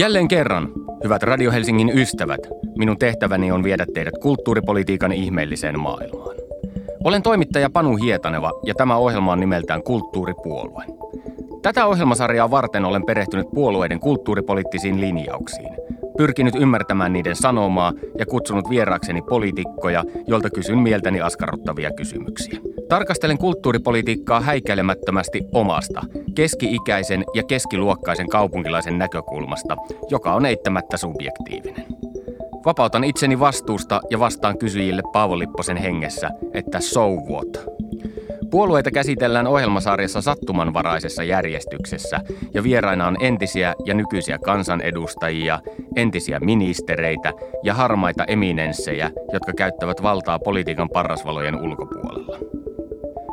Jälleen kerran, hyvät Radio Helsingin ystävät, minun tehtäväni on viedä teidät kulttuuripolitiikan ihmeelliseen maailmaan. Olen toimittaja Panu Hietaneva ja tämä ohjelma on nimeltään Kulttuuripuolue. Tätä ohjelmasarjaa varten olen perehtynyt puolueiden kulttuuripoliittisiin linjauksiin, pyrkinyt ymmärtämään niiden sanomaa ja kutsunut vieraakseni poliitikkoja, joilta kysyn mieltäni askarruttavia kysymyksiä. Tarkastelen kulttuuripolitiikkaa häikäilemättömästi omasta, keski-ikäisen ja keskiluokkaisen kaupunkilaisen näkökulmasta, joka on eittämättä subjektiivinen. Vapautan itseni vastuusta ja vastaan kysyjille Paavo Lipposen hengessä, että so what? Puolueita käsitellään ohjelmasarjassa sattumanvaraisessa järjestyksessä ja vieraina on entisiä ja nykyisiä kansanedustajia, entisiä ministereitä ja harmaita eminenssejä, jotka käyttävät valtaa politiikan parrasvalojen ulkopuolella.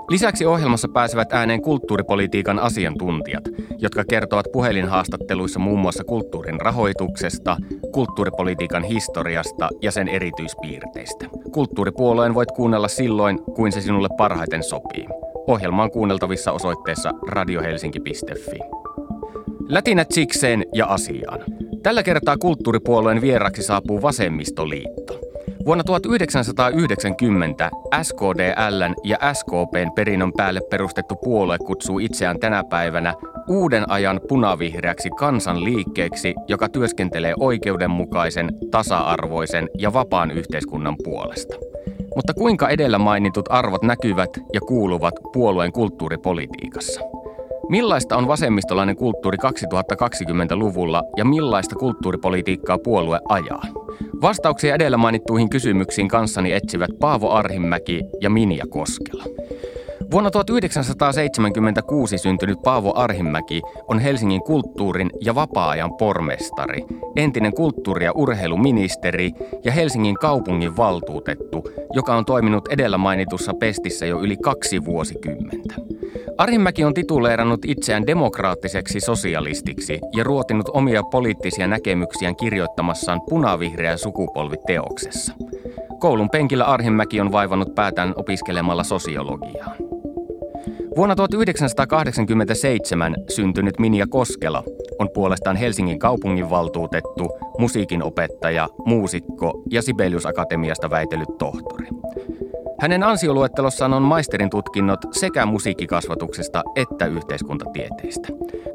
Lisäksi ohjelmassa pääsevät ääneen kulttuuripolitiikan asiantuntijat, jotka kertovat puhelinhaastatteluissa muun muassa kulttuurin rahoituksesta, kulttuuripolitiikan historiasta ja sen erityispiirteistä. Kulttuuripuolueen voit kuunnella silloin, kuin se sinulle parhaiten sopii. Ohjelma on kuunneltavissa osoitteessa radiohelsinki.fi. Lätinät sikseen ja asiaan. Tällä kertaa kulttuuripuolueen vieraksi saapuu Vasemmistoliitto. Vuonna 1990 SKDL:n ja SKP:n perinnön päälle perustettu puolue kutsuu itseään tänä päivänä uuden ajan punavihreäksi kansanliikkeeksi, joka työskentelee oikeudenmukaisen, tasa-arvoisen ja vapaan yhteiskunnan puolesta. Mutta kuinka edellä mainitut arvot näkyvät ja kuuluvat puolueen kulttuuripolitiikassa? Millaista on vasemmistolainen kulttuuri 2020-luvulla ja millaista kulttuuripolitiikkaa puolue ajaa? Vastauksia edellä mainittuihin kysymyksiin kanssani etsivät Paavo Arhinmäki ja Minja Koskela. Vuonna 1976 syntynyt Paavo Arhinmäki on Helsingin kulttuurin ja vapaa-ajan pormestari, entinen kulttuuri- ja urheiluministeri ja Helsingin kaupungin valtuutettu, joka on toiminut edellä mainitussa pestissä jo yli 2 vuosikymmentä. Arhinmäki on tituleerannut itseään demokraattiseksi sosialistiksi ja ruotinut omia poliittisia näkemyksiään kirjoittamassaan punavihreä sukupolviteoksessa. Koulun penkillä Arhinmäki on vaivannut päätään opiskelemalla sosiologiaa. Vuonna 1987 syntynyt Minja Koskela on puolestaan Helsingin kaupunginvaltuutettu, musiikinopettaja, muusikko ja Sibelius Akatemiasta väitellyt tohtori. Hänen ansioluettelossaan on maisterin tutkinnot sekä musiikkikasvatuksesta että yhteiskuntatieteistä.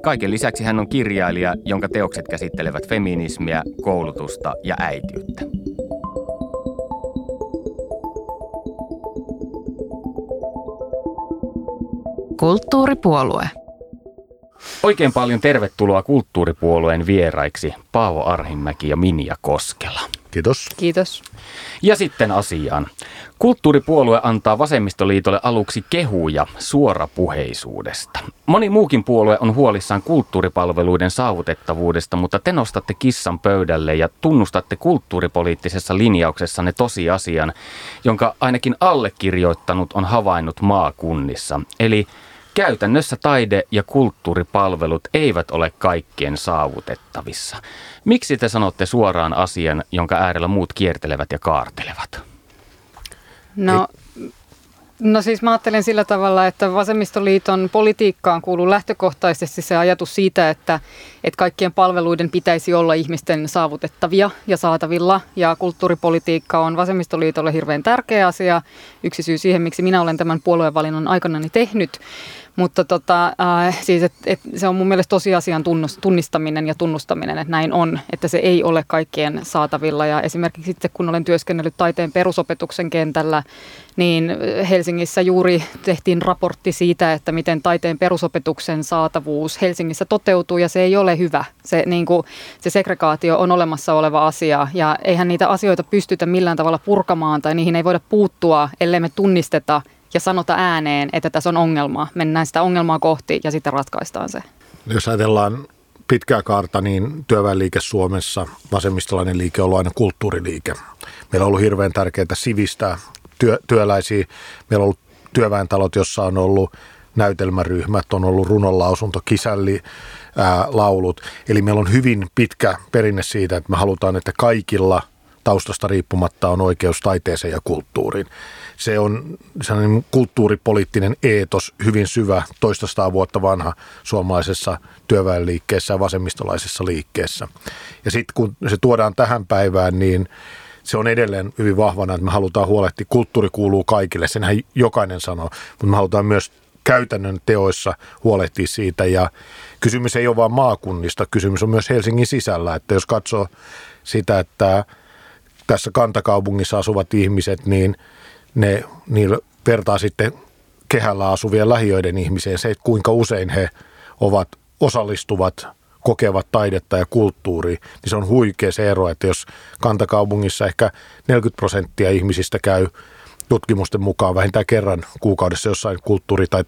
Kaiken lisäksi hän on kirjailija, jonka teokset käsittelevät feminismiä, koulutusta ja äitiyttä. Kulttuuripuolue. Oikein paljon tervetuloa Kulttuuripuolueen vieraiksi Paavo Arhinmäki ja Minja Koskela. Kiitos. Kiitos. Ja sitten asiaan. Kulttuuripuolue antaa Vasemmistoliitolle aluksi kehuja suorapuheisuudesta. Moni muukin puolue on huolissaan kulttuuripalveluiden saavutettavuudesta, mutta te nostatte kissan pöydälle ja tunnustatte kulttuuripoliittisessa linjauksessanne tosiasian, jonka ainakin allekirjoittanut on havainnut maakunnissa. Eli käytännössä taide- ja kulttuuripalvelut eivät ole kaikkien saavutettavissa. Miksi te sanotte suoraan asian, jonka äärellä muut kiertelevät ja kaartelevat? No siis mä ajattelen sillä tavalla, että Vasemmistoliiton politiikkaan kuuluu lähtökohtaisesti se ajatus siitä, että kaikkien palveluiden pitäisi olla ihmisten saavutettavia ja saatavilla. Ja kulttuuripolitiikka on Vasemmistoliitolle hirveän tärkeä asia. Yksi syy siihen, miksi minä olen tämän puoluevalinnan aikanani tehnyt. Mutta se on mun mielestä tosiasian tunnistaminen ja tunnustaminen, että näin on, että se ei ole kaikkien saatavilla. Ja esimerkiksi sitten kun olen työskennellyt taiteen perusopetuksen kentällä, niin Helsingissä juuri tehtiin raportti siitä, että miten taiteen perusopetuksen saatavuus Helsingissä toteutuu ja se ei ole hyvä. Se segregaatio on olemassa oleva asia ja eihän niitä asioita pystytä millään tavalla purkamaan tai niihin ei voida puuttua, ellei me tunnisteta ja sanota ääneen, että tässä on ongelma. Mennään sitä ongelmaa kohti ja sitten ratkaistaan se. Jos ajatellaan pitkää kaarta, niin työväenliike Suomessa, vasemmistolainen liike on ollut aina kulttuuriliike. Meillä on ollut hirveän tärkeää sivistää työläisiä. Meillä on ollut työväentalot, jossa on ollut näytelmäryhmät, on ollut runonlausunto, kisälli, laulut. Eli meillä on hyvin pitkä perinne siitä, että me halutaan, että kaikilla taustasta riippumatta on oikeus taiteeseen ja kulttuuriin. Se on sellainen kulttuuripoliittinen eetos, hyvin syvä, 100 vuotta vanha suomalaisessa työväenliikkeessä ja vasemmistolaisessa liikkeessä. Ja sitten kun se tuodaan tähän päivään, niin se on edelleen hyvin vahvana, että me halutaan huolehtia, kulttuuri kuuluu kaikille, senhän jokainen sanoo, mutta me halutaan myös käytännön teoissa huolehtia siitä. Ja kysymys ei ole vain maakunnista, kysymys on myös Helsingin sisällä, että jos katsoo sitä, että tässä kantakaupungissa asuvat ihmiset, niin niillä vertaa sitten kehällä asuvien lähiöiden ihmiseen se, että kuinka usein he ovat osallistuvat, kokevat taidetta ja kulttuuria, niin se on huikea se ero, että jos kantakaupungissa ehkä 40% ihmisistä käy tutkimusten mukaan vähintään kerran kuukaudessa jossain kulttuuri- tai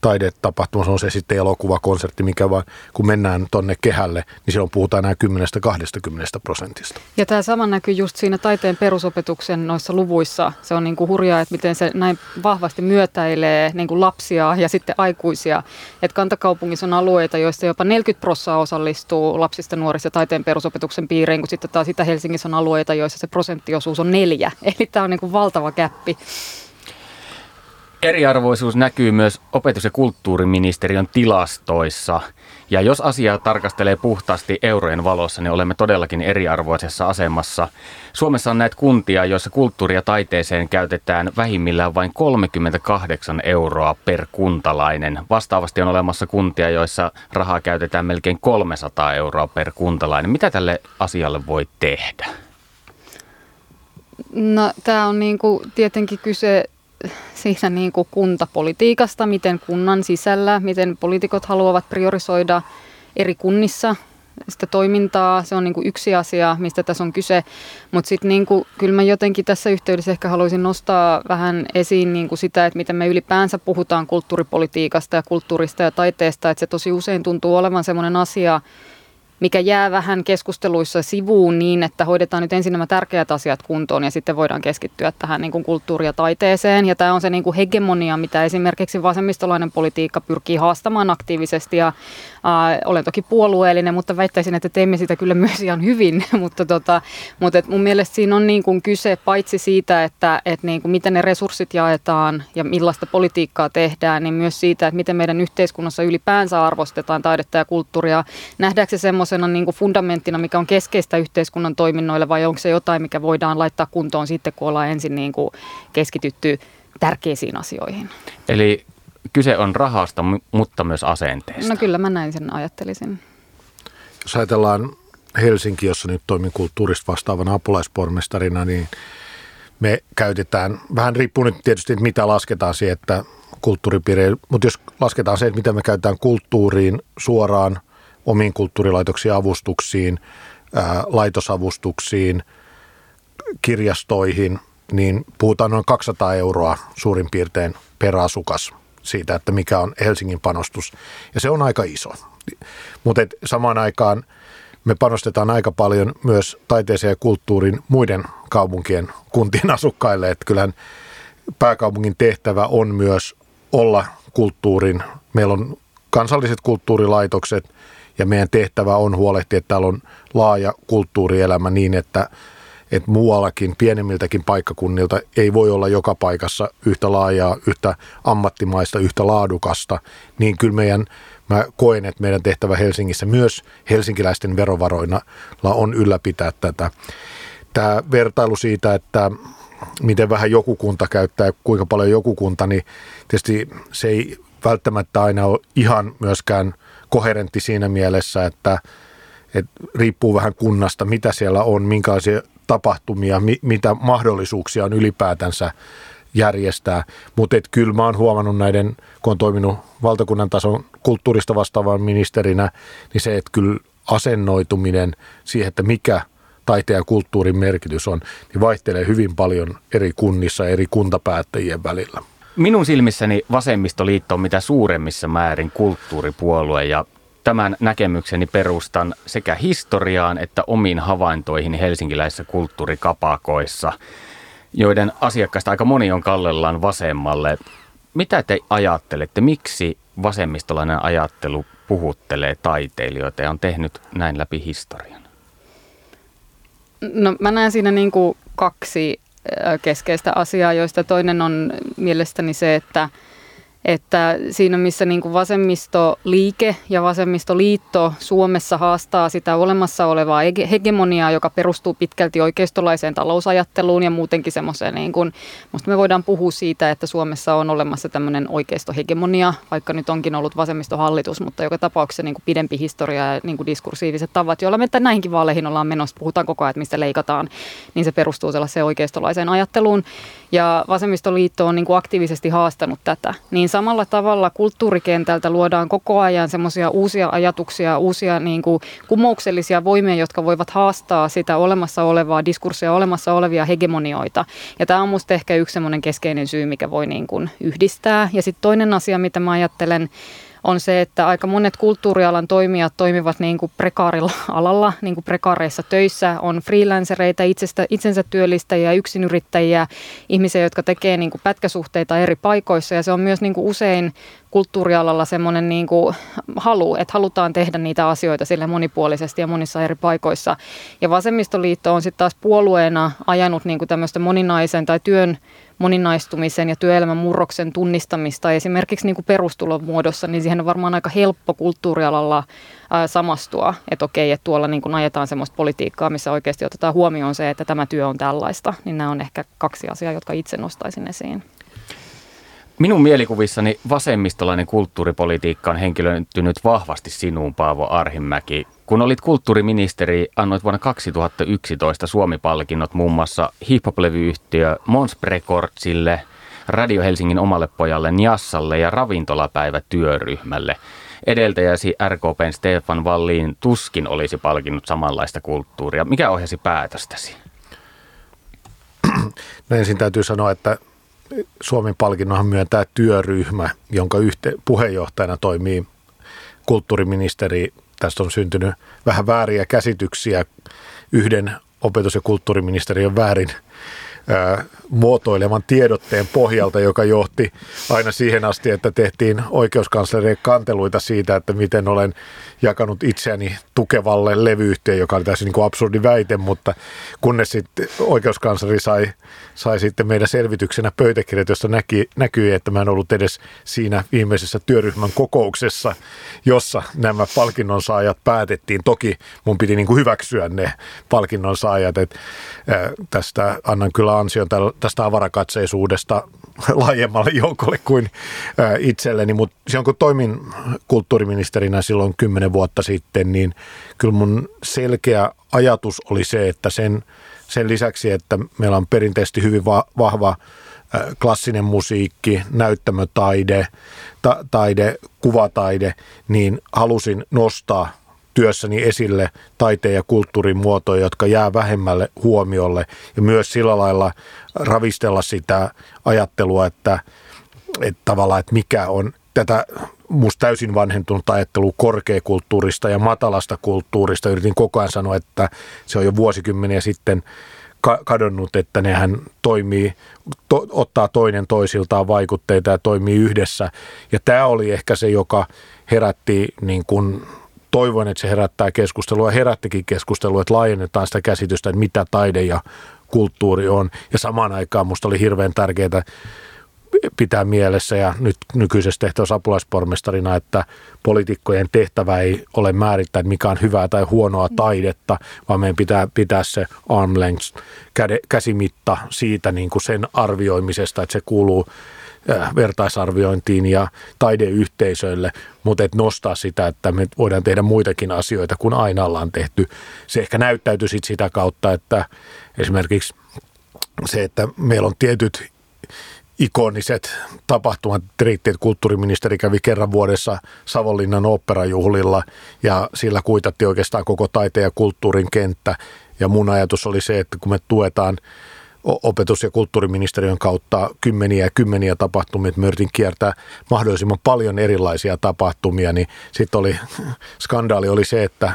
taidetapahtumassa, on se sitten elokuvakonsertti, mikä vaan, kun mennään tonne kehälle, niin silloin puhutaan nämä 10-20%. Ja tämä sama näkyy just siinä taiteen perusopetuksen noissa luvuissa. Se on niin kuin hurjaa, että miten se näin vahvasti myötäilee niin kuin lapsia ja sitten aikuisia. Että kantakaupungissa on alueita, joissa jopa 40% osallistuu lapsista, nuorista taiteen perusopetuksen piiriin, kun sitten taas Itä-Helsingissä on alueita, joissa se prosenttiosuus on 4. Eli tämä on niin kuin valtava käppi. Eriarvoisuus näkyy myös opetus- ja kulttuuriministeriön tilastoissa. Ja jos asiaa tarkastelee puhtaasti eurojen valossa, niin olemme todellakin eriarvoisessa asemassa. Suomessa on näitä kuntia, joissa kulttuuria taiteeseen käytetään vähimmillään vain 38 € per kuntalainen. Vastaavasti on olemassa kuntia, joissa rahaa käytetään melkein 300 € per kuntalainen. Mitä tälle asialle voi tehdä? No, tämä on niinku tietenkin kyse siinä niinku kuntapolitiikasta, miten kunnan sisällä, miten poliitikot haluavat priorisoida eri kunnissa sitä toimintaa. Se on niinku yksi asia, mistä tässä on kyse, mutta sitten niinku, kyllä mä jotenkin tässä yhteydessä ehkä haluaisin nostaa vähän esiin niinku sitä, että miten me ylipäänsä puhutaan kulttuuripolitiikasta ja kulttuurista ja taiteesta, että se tosi usein tuntuu olevan semmoinen asia, mikä jää vähän keskusteluissa sivuun niin, että hoidetaan nyt ensin nämä tärkeät asiat kuntoon ja sitten voidaan keskittyä tähän niin kuin kulttuuri- ja taiteeseen. Ja tämä on se niin kuin hegemonia, mitä esimerkiksi vasemmistolainen politiikka pyrkii haastamaan aktiivisesti. Ja olen toki puolueellinen, mutta väittäisin, että teemme sitä kyllä myös ihan hyvin. mutta mun mielestä siinä on niin kuin kyse paitsi siitä, että niin kuin miten ne resurssit jaetaan ja millaista politiikkaa tehdään, niin myös siitä, että miten meidän yhteiskunnassa ylipäänsä arvostetaan taidetta ja kulttuuria. Nähdäänkö se semmoista niin kuin fundamenttina, mikä on keskeistä yhteiskunnan toiminnoille, vai onko se jotain, mikä voidaan laittaa kuntoon sitten, kun ollaan ensin niin kuin keskitytty tärkeisiin asioihin. Eli kyse on rahasta, mutta myös asenteesta. No kyllä, mä näin sen ajattelisin. Jos ajatellaan Helsinki, jossa nyt toimin kulttuurista vastaavana apulaispormestarina, niin me käytetään, vähän riippuu nyt tietysti, että mitä lasketaan siihen, että kulttuuripiireillä, mutta jos lasketaan se, että mitä me käytetään kulttuuriin suoraan, omiin kulttuurilaitoksiin avustuksiin, laitosavustuksiin, kirjastoihin, niin puhutaan noin 200 € suurin piirtein per asukas siitä, että mikä on Helsingin panostus. Ja se on aika iso. Mutta samaan aikaan me panostetaan aika paljon myös taiteeseen ja kulttuurin muiden kaupunkien kuntien asukkaille. Että kyllähän pääkaupungin tehtävä on myös olla kulttuurin. Meillä on kansalliset kulttuurilaitokset, ja meidän tehtävä on huolehtia, että täällä on laaja kulttuurielämä niin, että muuallakin, pienemmiltäkin paikkakunnilta ei voi olla joka paikassa yhtä laajaa, yhtä ammattimaista, yhtä laadukasta. Niin kyllä mä koen, että meidän tehtävä Helsingissä myös helsinkiläisten verovaroilla on ylläpitää tätä. Tämä vertailu siitä, että miten vähän joku kunta käyttää ja kuinka paljon joku kunta, niin tietysti se ei välttämättä aina ole ihan myöskään koherentti siinä mielessä, että riippuu vähän kunnasta, mitä siellä on, minkälaisia tapahtumia, mitä mahdollisuuksia on ylipäätänsä järjestää. Mutta kyllä mä oon huomannut näiden, kun on toiminut valtakunnan tason kulttuurista vastaavan ministerinä, niin se, että kyllä asennoituminen siihen, että mikä taiteen ja kulttuurin merkitys on, niin vaihtelee hyvin paljon eri kunnissa ja eri kuntapäättäjien välillä. Minun silmissäni Vasemmistoliitto on mitä suuremmissa määrin kulttuuripuolue, ja tämän näkemykseni perustan sekä historiaan että omiin havaintoihin helsinkiläisissä kulttuurikapakoissa, joiden asiakkaista aika moni on kallellaan vasemmalle. Mitä te ajattelette, miksi vasemmistolainen ajattelu puhuttelee taiteilijoita ja on tehnyt näin läpi historian? No mä näen siinä niin kuin kaksi keskeistä asiaa, joista toinen on mielestäni se, että siinä missä niin kuin vasemmistoliike ja vasemmistoliitto Suomessa haastaa sitä olemassa olevaa hegemoniaa, joka perustuu pitkälti oikeistolaiseen talousajatteluun ja muutenkin semmoiseen, niin kuin, musta me voidaan puhua siitä, että Suomessa on olemassa tämmöinen oikeistohegemonia, vaikka nyt onkin ollut vasemmistohallitus, mutta joka tapauksessa niin kuin pidempi historia ja niin kuin diskursiiviset tavat, joilla me näihinkin vaaleihin ollaan menossa, puhutaan koko ajan, mistä leikataan, niin se perustuu sellaiseen oikeistolaiseen ajatteluun ja vasemmistoliitto on niin kuin aktiivisesti haastanut tätä, niin samalla tavalla kulttuurikentältä luodaan koko ajan semmoisia uusia ajatuksia, uusia niin kuin kumouksellisia voimia, jotka voivat haastaa sitä olemassa olevaa diskurssia, olemassa olevia hegemonioita. Ja tämä on musta ehkä yksi semmoinen keskeinen syy, mikä voi niin kuin yhdistää. Ja sitten toinen asia, mitä mä ajattelen, on se, että aika monet kulttuurialan toimijat toimivat niin kuin prekaarilla alalla, niin kuin prekaareissa töissä. On freelancereita, itsensä työllistäjiä, yksinyrittäjiä, ihmisiä, jotka tekee niin kuin pätkäsuhteita eri paikoissa. Ja se on myös niin kuin usein kulttuurialalla semmoinen niin kuin halu, että halutaan tehdä niitä asioita sille monipuolisesti ja monissa eri paikoissa. Ja vasemmistoliitto on sitten taas puolueena ajanut niin kuin tämmöistä moninaisen tai työn moninaistumisen ja työelämän murroksen tunnistamista esimerkiksi niin kuin perustulon muodossa, niin siihen on varmaan aika helppo kulttuurialalla samastua, että okei, että tuolla niin kuin ajetaan semmoista politiikkaa, missä oikeasti otetaan huomioon se, että tämä työ on tällaista, niin nämä on ehkä kaksi asiaa, jotka itse nostaisin esiin. Minun mielikuvissani vasemmistolainen kulttuuripolitiikka on henkilöitynyt vahvasti sinuun, Paavo Arhinmäki. Kun olit kulttuuriministeri, annoit vuonna 2011 Suomi-palkinnot muun muassa hip-hop-levy-yhtiö Mons Prekortsille, Radio Helsingin omalle pojalle Niassalle ja ravintolapäivätyöryhmälle. Edeltäjäsi RKPn Stefan Wallin tuskin olisi palkinnut samanlaista kulttuuria. Mikä ohjasi päätöstäsi? No ensin täytyy sanoa, että Suomen palkinnonhan myöntää työryhmä, jonka puheenjohtajana toimii kulttuuriministeri. Tästä on syntynyt vähän vääriä käsityksiä yhden opetus- ja kulttuuriministeriön väärin muotoileman tiedotteen pohjalta, joka johti aina siihen asti, että tehtiin oikeuskanslerille kanteluita siitä, että miten olen jakanut itseäni tukevalle levyyhtiöön, joka oli täysin niin kuin absurdi väite, mutta kunnes sitten oikeuskansleri sai sitten meidän selvityksenä pöytäkirjat, josta näkyi, että mä en ollut edes siinä viimeisessä työryhmän kokouksessa, jossa nämä palkinnonsaajat päätettiin. Toki mun piti niin kuin hyväksyä ne palkinnonsaajat, että tästä annan kyllä ansion tästä avarakatseisuudesta laajemmalle joukolle kuin itselleni, mutta silloin kun toimin kulttuuriministerinä silloin 10 vuotta sitten, niin kyllä mun selkeä ajatus oli se, että sen lisäksi, että meillä on perinteisesti hyvin vahva klassinen musiikki, näyttämötaide, taide, kuvataide, niin halusin nostaa työssäni esille taiteen ja kulttuurin muotoja, jotka jää vähemmälle huomiolle ja myös sillä lailla ravistella sitä ajattelua, että tavallaan, että mikä on tätä musta täysin vanhentunut ajattelu korkeakulttuurista ja matalasta kulttuurista. Yritin koko ajan sanoa, että se on jo vuosikymmeniä sitten kadonnut, että nehän toimii, ottaa toinen toisiltaan vaikutteita ja toimii yhdessä. Ja tämä oli ehkä se, joka herätti niin kuin toivon, että se herättää keskustelua ja herättikin keskustelua, että laajennetaan sitä käsitystä, että mitä taide ja kulttuuri on. Ja samaan aikaan musta oli hirveän tärkeää pitää mielessä ja nyt nykyisessä tehtävässä apulaispormestarina, että poliitikkojen tehtävä ei ole määrittää, mikä on hyvää tai huonoa taidetta, vaan meidän pitää pitää se arm length, käsimitta siitä niin kuin sen arvioimisesta, että se kuuluu vertaisarviointiin ja taideyhteisöille, mutta et nostaa sitä, että me voidaan tehdä muitakin asioita kuin aina ollaan tehty. Se ehkä näyttäytyy sitä kautta, että esimerkiksi se, että meillä on tietyt ikoniset tapahtumat, riitti, että kulttuuriministeri kävi kerran vuodessa Savonlinnan oopperajuhlilla ja sillä kuitattiin oikeastaan koko taiteen ja kulttuurin kenttä. Ja mun ajatus oli se, että kun me tuetaan opetus- ja kulttuuriministeriön kautta kymmeniä tapahtumia, me yritin kiertää mahdollisimman paljon erilaisia tapahtumia, niin sitten oli skandaali oli se, että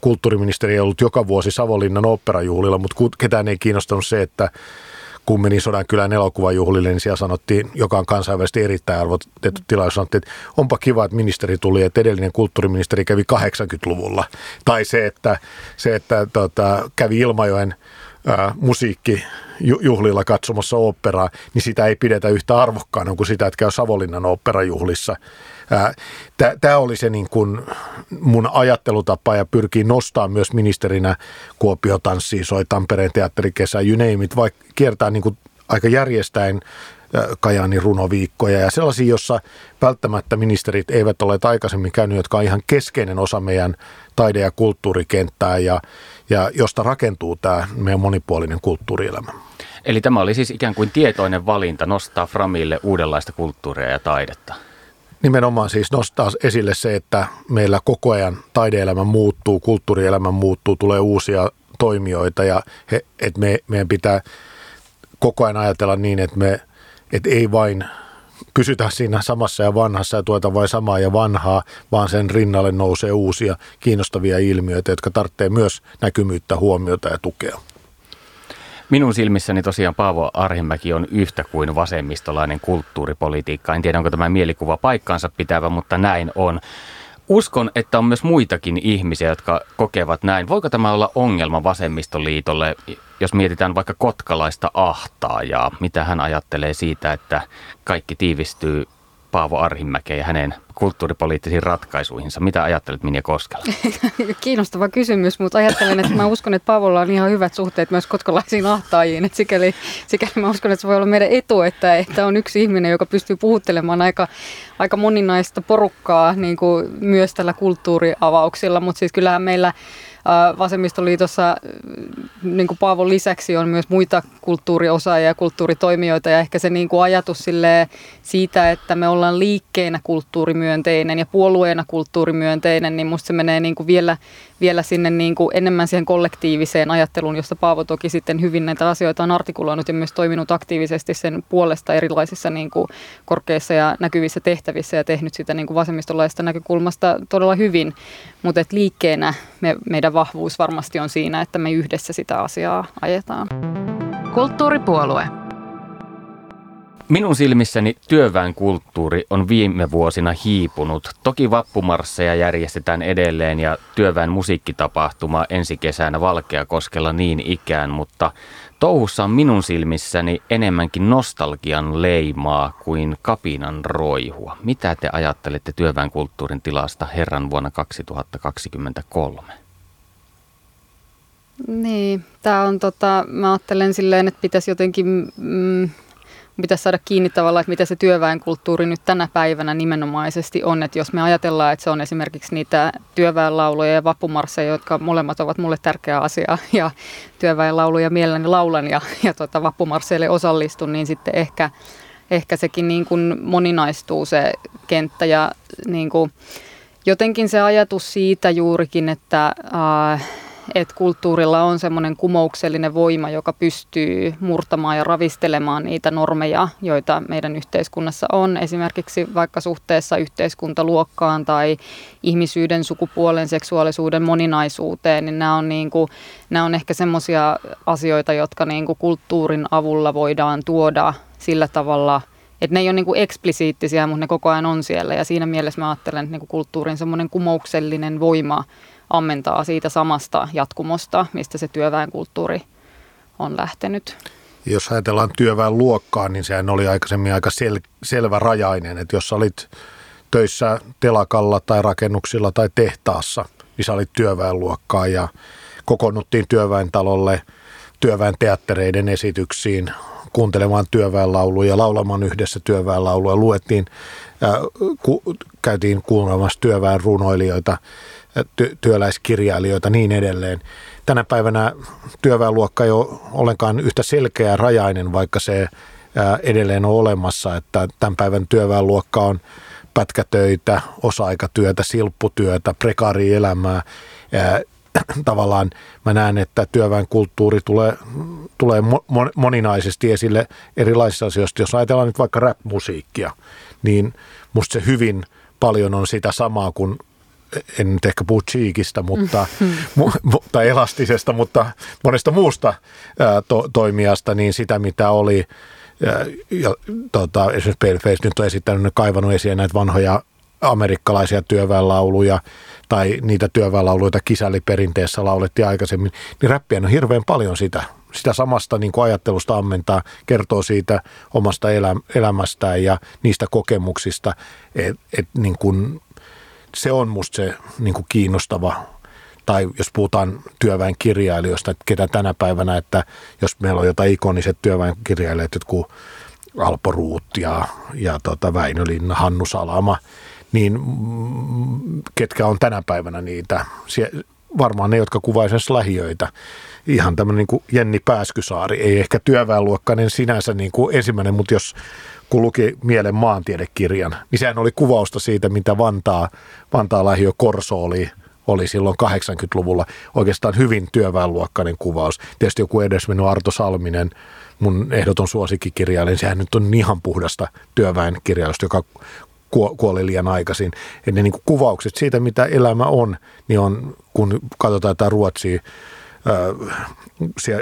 kulttuuriministeri ei ollut joka vuosi Savonlinnan oopperajuhlilla, mutta ketään ei kiinnostanut se, että kun meni Sodankylän elokuvajuhlille, niin siellä sanottiin, joka on kansainvälisesti erittäin arvotettu tilaisuus, sanottiin, että onpa kiva, että ministeri tuli, että edellinen kulttuuriministeri kävi 80-luvulla. Tai se, että kävi Ilmajoen musiikkijuhlilla katsomassa oopperaa, niin sitä ei pidetä yhtä arvokkaana kuin sitä, että käy Savonlinnan oopperajuhlissa. Tämä oli se niin kun mun ajattelutapa ja pyrkii nostaa myös ministerinä Kuopio tanssia, soi Tampereen teatterikesä, you name it, vaikka kiertää niin kun aika järjestäen Kajaani runoviikkoja ja sellaisia, jossa välttämättä ministerit eivät ole aikaisemmin käynyt, jotka on ihan keskeinen osa meidän taide- ja kulttuurikenttää ja josta rakentuu tämä meidän monipuolinen kulttuurielämä. Eli tämä oli siis ikään kuin tietoinen valinta nostaa framille uudenlaista kulttuuria ja taidetta? Nimenomaan siis nostaa esille se, että meillä koko ajan taide-elämä muuttuu, kulttuurielämä muuttuu, tulee uusia toimijoita ja että meidän pitää koko ajan ajatella niin, että me ei vain pysytä siinä samassa ja vanhassa ja tueta vain samaa ja vanhaa, vaan sen rinnalle nousee uusia kiinnostavia ilmiöitä, jotka tarvitsee myös näkymyyttä, huomiota ja tukea. Minun silmissäni tosiaan Paavo Arhinmäki on yhtä kuin vasemmistolainen kulttuuripolitiikka. En tiedä, onko tämä mielikuva paikkaansa pitävä, mutta näin on. Uskon, että on myös muitakin ihmisiä, jotka kokevat näin. Voiko tämä olla ongelma vasemmistoliitolle, jos mietitään vaikka kotkalaista ahtaajaa? Mitä hän ajattelee siitä, että kaikki tiivistyy Paavo Arhinmäkeen ja hänen kulttuuripoliittisiin ratkaisuihinsa? Mitä ajattelet, Minja Koskela? Kiinnostava kysymys, mutta ajattelen, että mä uskon, että Paavolla on ihan hyvät suhteet myös kotkalaisiin ahtaajiin. Et sikäli mä uskon, että se voi olla meidän etu, että on yksi ihminen, joka pystyy puhuttelemaan aika moninaista porukkaa niin kuin myös tällä kulttuuriavauksilla, mutta siis kyllähän meillä Vasemmistoliitossa niin kuin Paavon lisäksi on myös muita kulttuuriosaajia ja kulttuuritoimijoita ja ehkä se niin kuin ajatus siitä, että me ollaan liikkeenä kulttuurimyönteinen ja puolueena kulttuurimyönteinen, niin musta se menee niin kuin vielä sinne niin kuin enemmän siihen kollektiiviseen ajatteluun, josta Paavo toki sitten hyvin näitä asioita on artikuloinut ja myös toiminut aktiivisesti sen puolesta erilaisissa niin kuin korkeissa ja näkyvissä tehtävissä ja tehnyt sitä niin kuin vasemmistolaisesta näkökulmasta todella hyvin, mutta et liikkeenä meidän vahvuus varmasti on siinä, että me yhdessä sitä asiaa ajetaan. Kulttuuripuolue. Minun silmissäni työväenkulttuuri on viime vuosina hiipunut. Toki vappumarsseja järjestetään edelleen ja työväen musiikkitapahtuma ensi kesänä Valkeakoskella niin ikään, mutta touhussa on minun silmissäni enemmänkin nostalgian leimaa kuin kapinan roihua. Mitä te ajattelette työväenkulttuurin tilasta herran vuonna 2023? Niin, tämä on mä ajattelen silleen, että pitäisi jotenkin pitäisi saada kiinni tavallaan, että mitä se työväenkulttuuri nyt tänä päivänä nimenomaisesti on. Että jos me ajatellaan, että se on esimerkiksi niitä työväenlauluja ja vappumarsseja, jotka molemmat ovat mulle tärkeä asia, ja työväenlauluja mielelläni laulan ja vappumarsseille osallistun, niin sitten ehkä sekin niin kuin moninaistuu se kenttä. Ja niin kuin jotenkin se ajatus siitä juurikin, että kulttuurilla on semmoinen kumouksellinen voima, joka pystyy murtamaan ja ravistelemaan niitä normeja, joita meidän yhteiskunnassa on. Esimerkiksi vaikka suhteessa yhteiskuntaluokkaan tai ihmisyyden, sukupuolen, seksuaalisuuden moninaisuuteen, niin nämä on ehkä semmoisia asioita, jotka niin kuin kulttuurin avulla voidaan tuoda sillä tavalla, että ne ei ole niin kuin eksplisiittisiä, mutta ne koko ajan on siellä. Ja siinä mielessä mä ajattelen, että niin kuin kulttuurin semmoinen kumouksellinen voima ammentaa siitä samasta jatkumosta, mistä se työväenkulttuuri on lähtenyt. Jos ajatellaan työväenluokkaa, niin sehän oli aikaisemmin aika selvärajainen, että jos olit töissä telakalla tai rakennuksilla tai tehtaassa, niin sä olit työväenluokkaa ja kokoonnuttiin työväentalolle, työväenteattereiden esityksiin, kuuntelemaan työväenlauluja, laulamaan yhdessä työväenlauluja, luettiin, käytiin kuunnelmassa työväen runoilijoita, työläiskirjailijoita niin edelleen. Tänä päivänä työväenluokka ei ole ollenkaan yhtä selkeä ja rajainen, vaikka se edelleen on olemassa, että tämän päivän työväenluokka on pätkätöitä, osa-aikatyötä, silpputyötä, prekaarielämää. Tavallaan mä näen, että työväenkulttuuri tulee moninaisesti esille erilaisissa asioissa. Jos ajatellaan nyt vaikka rap-musiikkia, niin musta se hyvin paljon on sitä samaa kuin en nyt ehkä puhu cheekistä, mutta, tai elastisesta, mutta monesta muusta toimijasta, niin sitä mitä oli. Esimerkiksi Paleface nyt on esittänyt, kaivannut esiin näitä vanhoja amerikkalaisia työväenlauluja tai niitä työväenlauluita kisäliperinteessä laulettiin aikaisemmin, niin räppiä on hirveän paljon sitä samasta niin kuin ajattelusta ammentaa, kertoo siitä omasta elämästään ja niistä kokemuksista. Niin kuin, se on musta se niin kuin kiinnostava, tai jos puhutaan työväen kirjailijoista, että ketä tänä päivänä, että jos meillä on jotain ikoniset työväen kirjailijat, jotkut Alpo Ruut ja Väinölin Hannu Salama, niin ketkä on tänä päivänä niitä, varmaan ne, jotka kuvaisivat lähiöitä. Ihan tämmöinen niin kuin Jenni Pääskysaari, ei ehkä työväenluokkainen sinänsä niin kuin ensimmäinen, mutta kun luki Mielen maantiedekirjan, niin sehän oli kuvausta siitä, mitä Vantaa lähiö Korso oli silloin 80-luvulla. Oikeastaan hyvin työväenluokkainen kuvaus. Tietysti joku edesmennyt Arto Salminen, mun ehdoton suosikkikirjailija, sehän nyt on ihan puhdasta työväenkirjailusta, joka kuoli liian aikaisin. Ja ne niin kuin kuvaukset siitä, mitä elämä on, niin on, kun katsotaan tämä Ruotsia,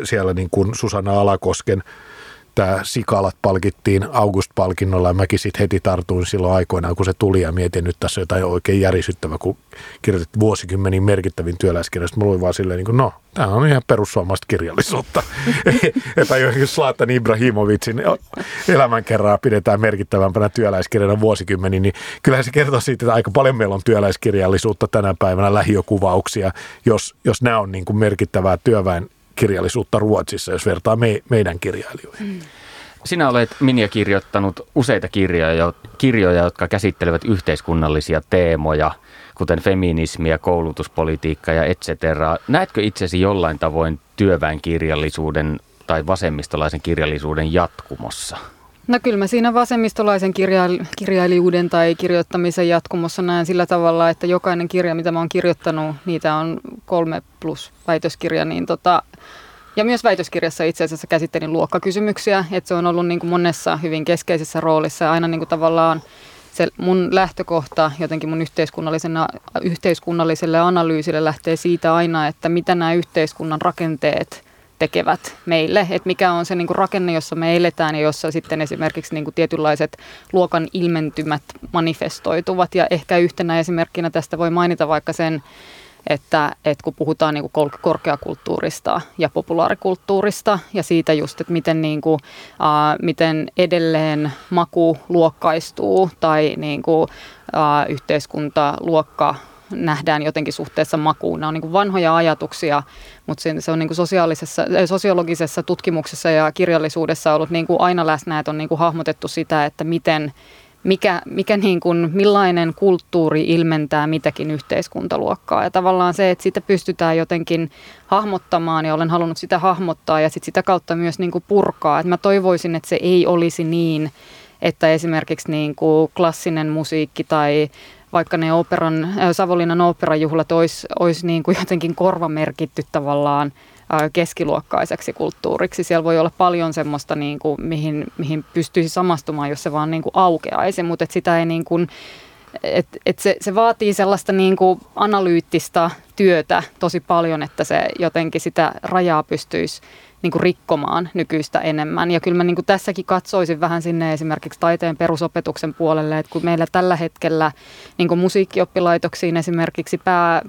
siellä niin kuin Susanna Alakosken tämä Sikalat palkittiin August palkinnolla ja mäkin sitten heti tartuin silloin aikoinaan, kun se tuli ja mietin nyt tässä jotain oikein järisyttävää, kun kirjoitettiin vuosikymmeniin merkittävin työläiskirjasta. Mä luin vaan silleen, niin kuin, no, tämä on ihan perussuomasta kirjallisuutta. Tai johonkin Slatan Ibrahimovicin elämänkerraa pidetään merkittävämpänä työläiskirjana vuosikymmeniin, niin kyllähän se kertoo siitä, että aika paljon meillä on työläiskirjallisuutta tänä päivänä, lähiökuvauksia, jos nämä on niin kuin merkittävää työväen kirjallisuutta Ruotsissa, jos vertaa meidän kirjailijoihin. Sinä olet, Minja, kirjoittanut useita kirjoja, jotka käsittelevät yhteiskunnallisia teemoja, kuten feminismiä, koulutuspolitiikkaa ja et cetera. Näetkö itsesi jollain tavoin työväenkirjallisuuden tai vasemmistolaisen kirjallisuuden jatkumossa? No kyllä mä siinä vasemmistolaisen kirjailijuuden tai kirjoittamisen jatkumossa näen sillä tavalla, että jokainen kirja, mitä mä oon kirjoittanut, niitä on 3+ väitöskirja. Niin ja myös väitöskirjassa itse asiassa käsittelin luokkakysymyksiä, että se on ollut niin kuin monessa hyvin keskeisessä roolissa ja aina niin kuin tavallaan se mun lähtökohta jotenkin mun yhteiskunnalliselle analyysille lähtee siitä aina, että mitä nämä yhteiskunnan rakenteet tekevät meille, että mikä on se niinku rakenne, jossa me eletään ja jossa sitten esimerkiksi niinku tietynlaiset luokan ilmentymät manifestoituvat. Ja ehkä yhtenä esimerkkinä tästä voi mainita vaikka sen, että kun puhutaan niinku korkeakulttuurista ja populaarikulttuurista ja siitä just, että miten, niinku, miten edelleen maku luokkaistuu tai niinku, yhteiskuntaluokka nähdään jotenkin suhteessa makuun. Nämä on niin kuin vanhoja ajatuksia, mutta se on niin kuin sosiologisessa tutkimuksessa ja kirjallisuudessa ollut niin kuin aina läsnä, että on niin kuin hahmotettu sitä, että mikä niin kuin, millainen kulttuuri ilmentää mitäkin yhteiskuntaluokkaa. Ja tavallaan se, että sitä pystytään jotenkin hahmottamaan ja olen halunnut sitä hahmottaa ja sit sitä kautta myös niin kuin purkaa. Et mä toivoisin, että se ei olisi niin, että esimerkiksi niin kuin klassinen musiikki tai vaikka ne Savonlinnan oopperajuhlat olisi niin kuin jotenkin korvamerkitty tavallaan keskiluokkaiseksi kulttuuriksi. Siellä voi olla paljon semmoista, niin kuin, mihin pystyisi samastumaan, jos se vaan niin kuin aukeaisi, mutta sitä ei niin kuin, se vaatii sellaista niin kuin analyyttistä työtä tosi paljon, että se jotenkin sitä rajaa pystyisi niin kuin rikkomaan nykyistä enemmän. Ja kyllä mä niin kuin tässäkin katsoisin vähän sinne esimerkiksi taiteen perusopetuksen puolelle, että kun meillä tällä hetkellä niin kuin musiikkioppilaitoksiin esimerkiksi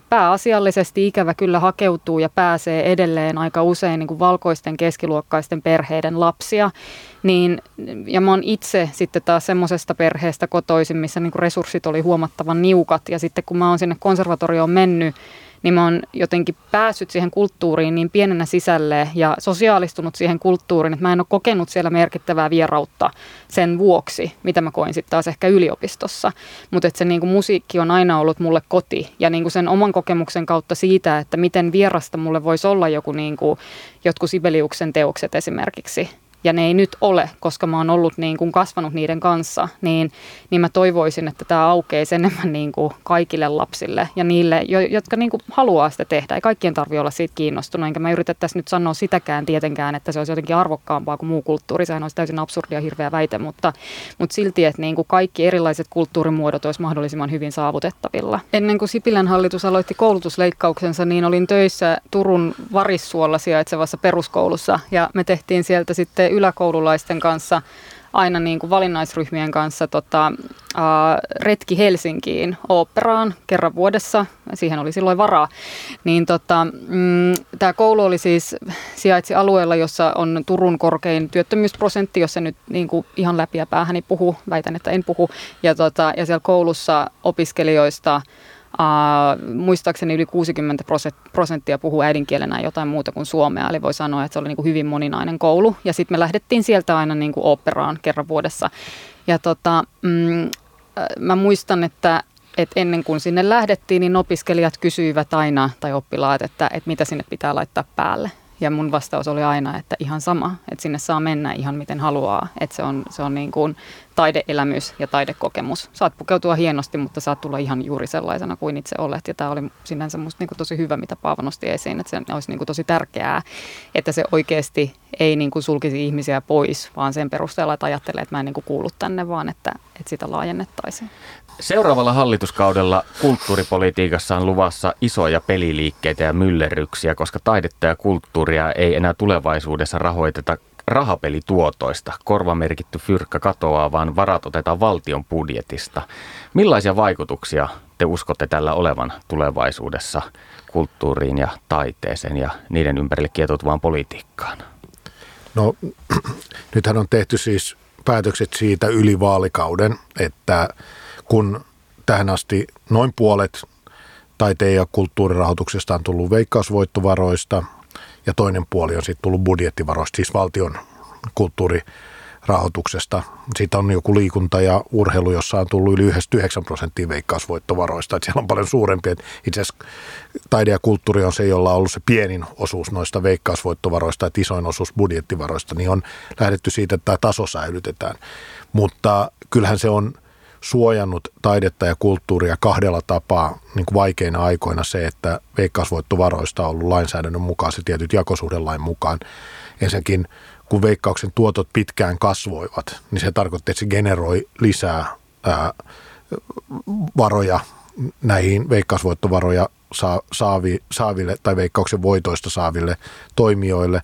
pääasiallisesti ikävä kyllä hakeutuu ja pääsee edelleen aika usein niin kuin valkoisten keskiluokkaisten perheiden lapsia, niin, ja mä oon itse sitten taas semmoisesta perheestä kotoisin, missä niin kuin resurssit oli huomattavan niukat, ja sitten kun mä oon sinne konservatorioon mennyt, niin mä oon jotenkin päässyt siihen kulttuuriin niin pienenä sisälle ja sosiaalistunut siihen kulttuuriin, että mä en ole kokenut siellä merkittävää vierautta sen vuoksi, mitä mä koin sitten taas ehkä yliopistossa. Mutta että se niinku musiikki on aina ollut mulle koti ja niinku sen oman kokemuksen kautta siitä, että miten vierasta mulle voisi olla jotkut Sibeliuksen teokset esimerkiksi. ja ne ei nyt ole, koska mä oon ollut niin kuin kasvanut niiden kanssa, niin mä toivoisin, että tämä aukeisi enemmän niin kuin kaikille lapsille ja niille, jotka niin kuin haluaa sitä tehdä. Ei kaikkien tarvitse olla siitä kiinnostunut, enkä mä yritettäisiin nyt sanoa sitäkään tietenkään, että se olisi jotenkin arvokkaampaa kuin muu kulttuuri. Sehän olisi täysin absurdia ja hirveä väite, mutta silti, että niin kuin kaikki erilaiset kulttuurimuodot olisi mahdollisimman hyvin saavutettavilla. Ennen kuin Sipilän hallitus aloitti koulutusleikkauksensa, niin olin töissä Turun Varissuolla sijaitsevassa peruskoulussa ja me tehtiin sieltä sitten yläkoululaisten kanssa aina niin kuin valinnaisryhmien kanssa retki Helsinkiin oopperaan kerran vuodessa. Siihen oli silloin varaa. Niin tämä koulu oli siis sijaitsi alueella, jossa on Turun korkein työttömyysprosentti, jos se nyt niin kuin ihan läpi ja päähän ei puhu. Väitän, että en puhu. Ja siellä koulussa opiskelijoista muistaakseni yli 60% puhuu äidinkielenä jotain muuta kuin suomea, eli voi sanoa, että se oli niin kuin hyvin moninainen koulu. Ja sitten me lähdettiin sieltä aina niin kuin oopperaan kerran vuodessa. Ja mä muistan, että ennen kuin sinne lähdettiin, niin opiskelijat kysyivät aina, tai oppilaat, että mitä sinne pitää laittaa päälle. Ja mun vastaus oli aina, että ihan sama, että sinne saa mennä ihan miten haluaa, että se on niin kuin taideelämys ja taidekokemus. Saat pukeutua hienosti, mutta saat tulla ihan juuri sellaisena kuin itse olet. Ja tämä oli sinänsä musta niin kuin tosi hyvä, mitä Paavo nosti esiin, että se olisi niin kuin tosi tärkeää, että se oikeasti ei niin kuin sulkisi ihmisiä pois, vaan sen perusteella, että ajattelee, että mä en niin kuin kuulu tänne, vaan että sitä laajennettaisiin. Seuraavalla hallituskaudella kulttuuripolitiikassa on luvassa isoja peliliikkeitä ja myllerryksiä, koska taidetta ja kulttuuria ei enää tulevaisuudessa rahoiteta rahapelituotoista. Korvamerkitty fyrkkä katoaa, vaan varat otetaan valtion budjetista. Millaisia vaikutuksia te uskotte tällä olevan tulevaisuudessa kulttuuriin ja taiteeseen ja niiden ympärille kietoutuvaan politiikkaan? No, nythän on tehty siis päätökset siitä yli vaalikauden, että kun tähän asti noin puolet taiteen ja kulttuurirahoituksesta on tullut veikkausvoittovaroista ja toinen puoli on sitten tullut budjettivaroista, siis valtion kulttuurirahoituksesta. Siitä on joku liikunta ja urheilu, jossa on tullut yli 9% veikkausvoittovaroista. Et siellä on paljon suurempi. Et itse asiassa taide ja kulttuuri on se, jolla on ollut se pienin osuus noista veikkausvoittovaroista, että isoin osuus budjettivaroista, niin on lähdetty siitä, että tämä taso säilytetään. Mutta kyllähän se on suojannut taidetta ja kulttuuria kahdella tapaa niin kuin vaikeina aikoina se, että veikkausvoittovaroista on ollut lainsäädännön mukaan se tietyt jakosuhdelain mukaan. Ensinnäkin, kun veikkauksen tuotot pitkään kasvoivat, niin se tarkoitti, että se generoi lisää varoja näihin veikkausvoittovaroja saaville tai veikkauksen voitoista saaville toimijoille.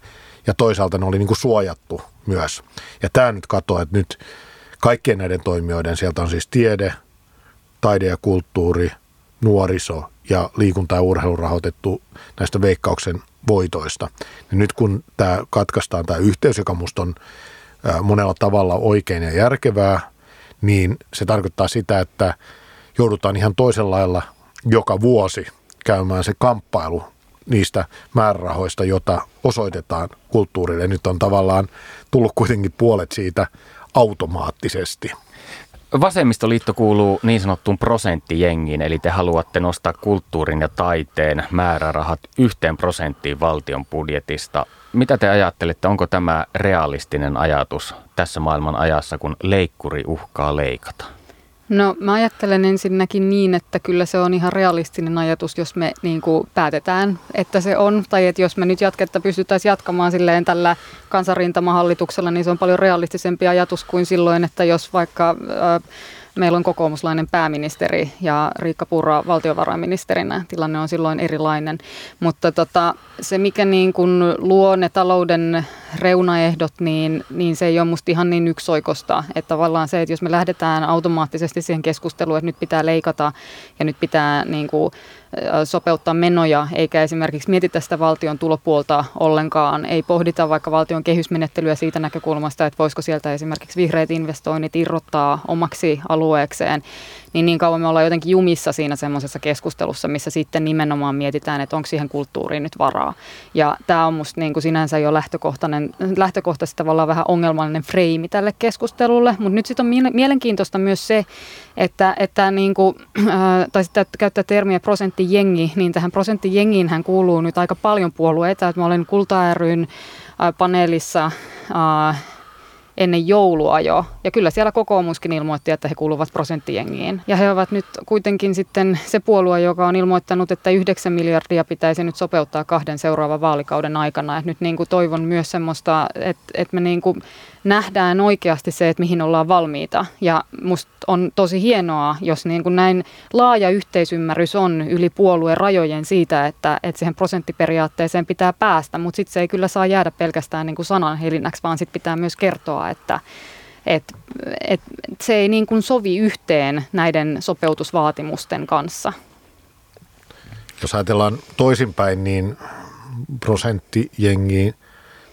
Ja toisaalta ne oli niin kuin suojattu myös. Ja tämä nyt katoaa, että nyt kaikkien näiden toimijoiden, sieltä on siis taide ja kulttuuri, nuoriso ja liikunta ja urheilu rahoitettu näistä veikkauksen voitoista. Ja nyt kun tämä katkaistaan tämä yhteys, joka musta on monella tavalla oikein ja järkevää, niin se tarkoittaa sitä, että joudutaan ihan toisella lailla joka vuosi käymään se kamppailu niistä määrärahoista, jota osoitetaan kulttuurille. Nyt on tavallaan tullut kuitenkin puolet siitä automaattisesti. Vasemmistoliitto kuuluu niin sanottuun prosenttijengiin, eli te haluatte nostaa kulttuurin ja taiteen määrärahat 1% valtion budjetista. Mitä te ajattelette, onko tämä realistinen ajatus tässä maailman ajassa, kun leikkuri uhkaa leikata? No mä ajattelen ensinnäkin niin, että kyllä se on ihan realistinen ajatus, jos me niin kuin päätetään, että se on. Tai että jos me nyt pystyttäisiin jatkamaan silleen tällä kansanrintamahallituksella, niin se on paljon realistisempi ajatus kuin silloin, että jos vaikka meillä on kokoomuslainen pääministeri ja Riikka Purra valtiovarainministerinä. Tilanne on silloin erilainen. Mutta se, mikä niin kun luo ne talouden reunaehdot, niin se ei ole musta ihan niin yksioikoista. Että tavallaan se, että jos me lähdetään automaattisesti siihen keskusteluun, että nyt pitää leikata ja nyt pitää niin kun sopeuttaa menoja, eikä esimerkiksi mietitä sitä valtion tulopuolta ollenkaan. Ei pohdita vaikka valtion kehysmenettelyä siitä näkökulmasta, että voisiko sieltä esimerkiksi vihreät investoinnit irrottaa omaksi alueekseen. Niin kauan me ollaan jotenkin jumissa siinä semmoisessa keskustelussa, missä sitten nimenomaan mietitään, että onko siihen kulttuuriin nyt varaa. Ja tämä on musta niin kuin sinänsä jo lähtökohtaisesti tavallaan vähän ongelmallinen freimi tälle keskustelulle. Mutta nyt sitten on mielenkiintoista myös se, että niin kuin, tai sitten käyttää termiä prosenttijengi, niin tähän prosenttijengiinhän kuuluu nyt aika paljon puolueita. Että mä olen Kulta ry:n paneelissa ennen joulua jo. Ja kyllä siellä kokoomuskin ilmoitti, että he kuuluvat prosenttijengiin. Ja he ovat nyt kuitenkin sitten se puolue, joka on ilmoittanut, että 9 miljardia pitäisi nyt sopeuttaa 2 seuraavan vaalikauden aikana. Et nyt niin kuin toivon myös semmoista, että me niin kuin nähdään oikeasti se, että mihin ollaan valmiita. Ja musta on tosi hienoa, jos niin kuin näin laaja yhteisymmärrys on yli puolueen rajojen siitä, että siihen prosenttiperiaatteeseen pitää päästä. Mutta sitten se ei kyllä saa jäädä pelkästään niin kuin sananhelinnäksi, vaan sitten pitää myös kertoa, että se ei niin kuin sovi yhteen näiden sopeutusvaatimusten kanssa. Jos ajatellaan toisinpäin, niin prosenttijengiin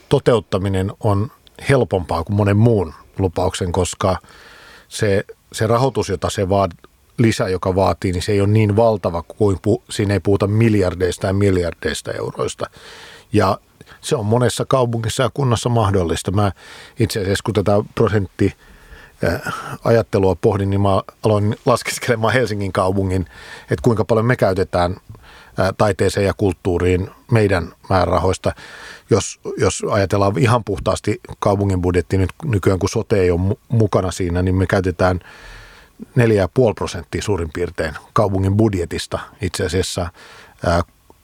toteuttaminen on helpompaa kuin monen muun lupauksen, koska se rahoitus, jota se lisää, joka vaatii, niin se ei ole niin valtava kuin siinä ei puhuta miljardeista ja miljardeista euroista. Ja se on monessa kaupungissa ja kunnassa mahdollista. Mä itse asiassa, kun tätä prosenttiajattelua pohdin, niin mä aloin laskeskelemaan Helsingin kaupungin, että kuinka paljon me käytetään taiteeseen ja kulttuuriin meidän määrärahoista. Jos ajatellaan ihan puhtaasti kaupungin budjettia nyt nykyään, kun sote ei ole mukana siinä, niin me käytetään 4,5% suurin piirtein kaupungin budjetista itse asiassa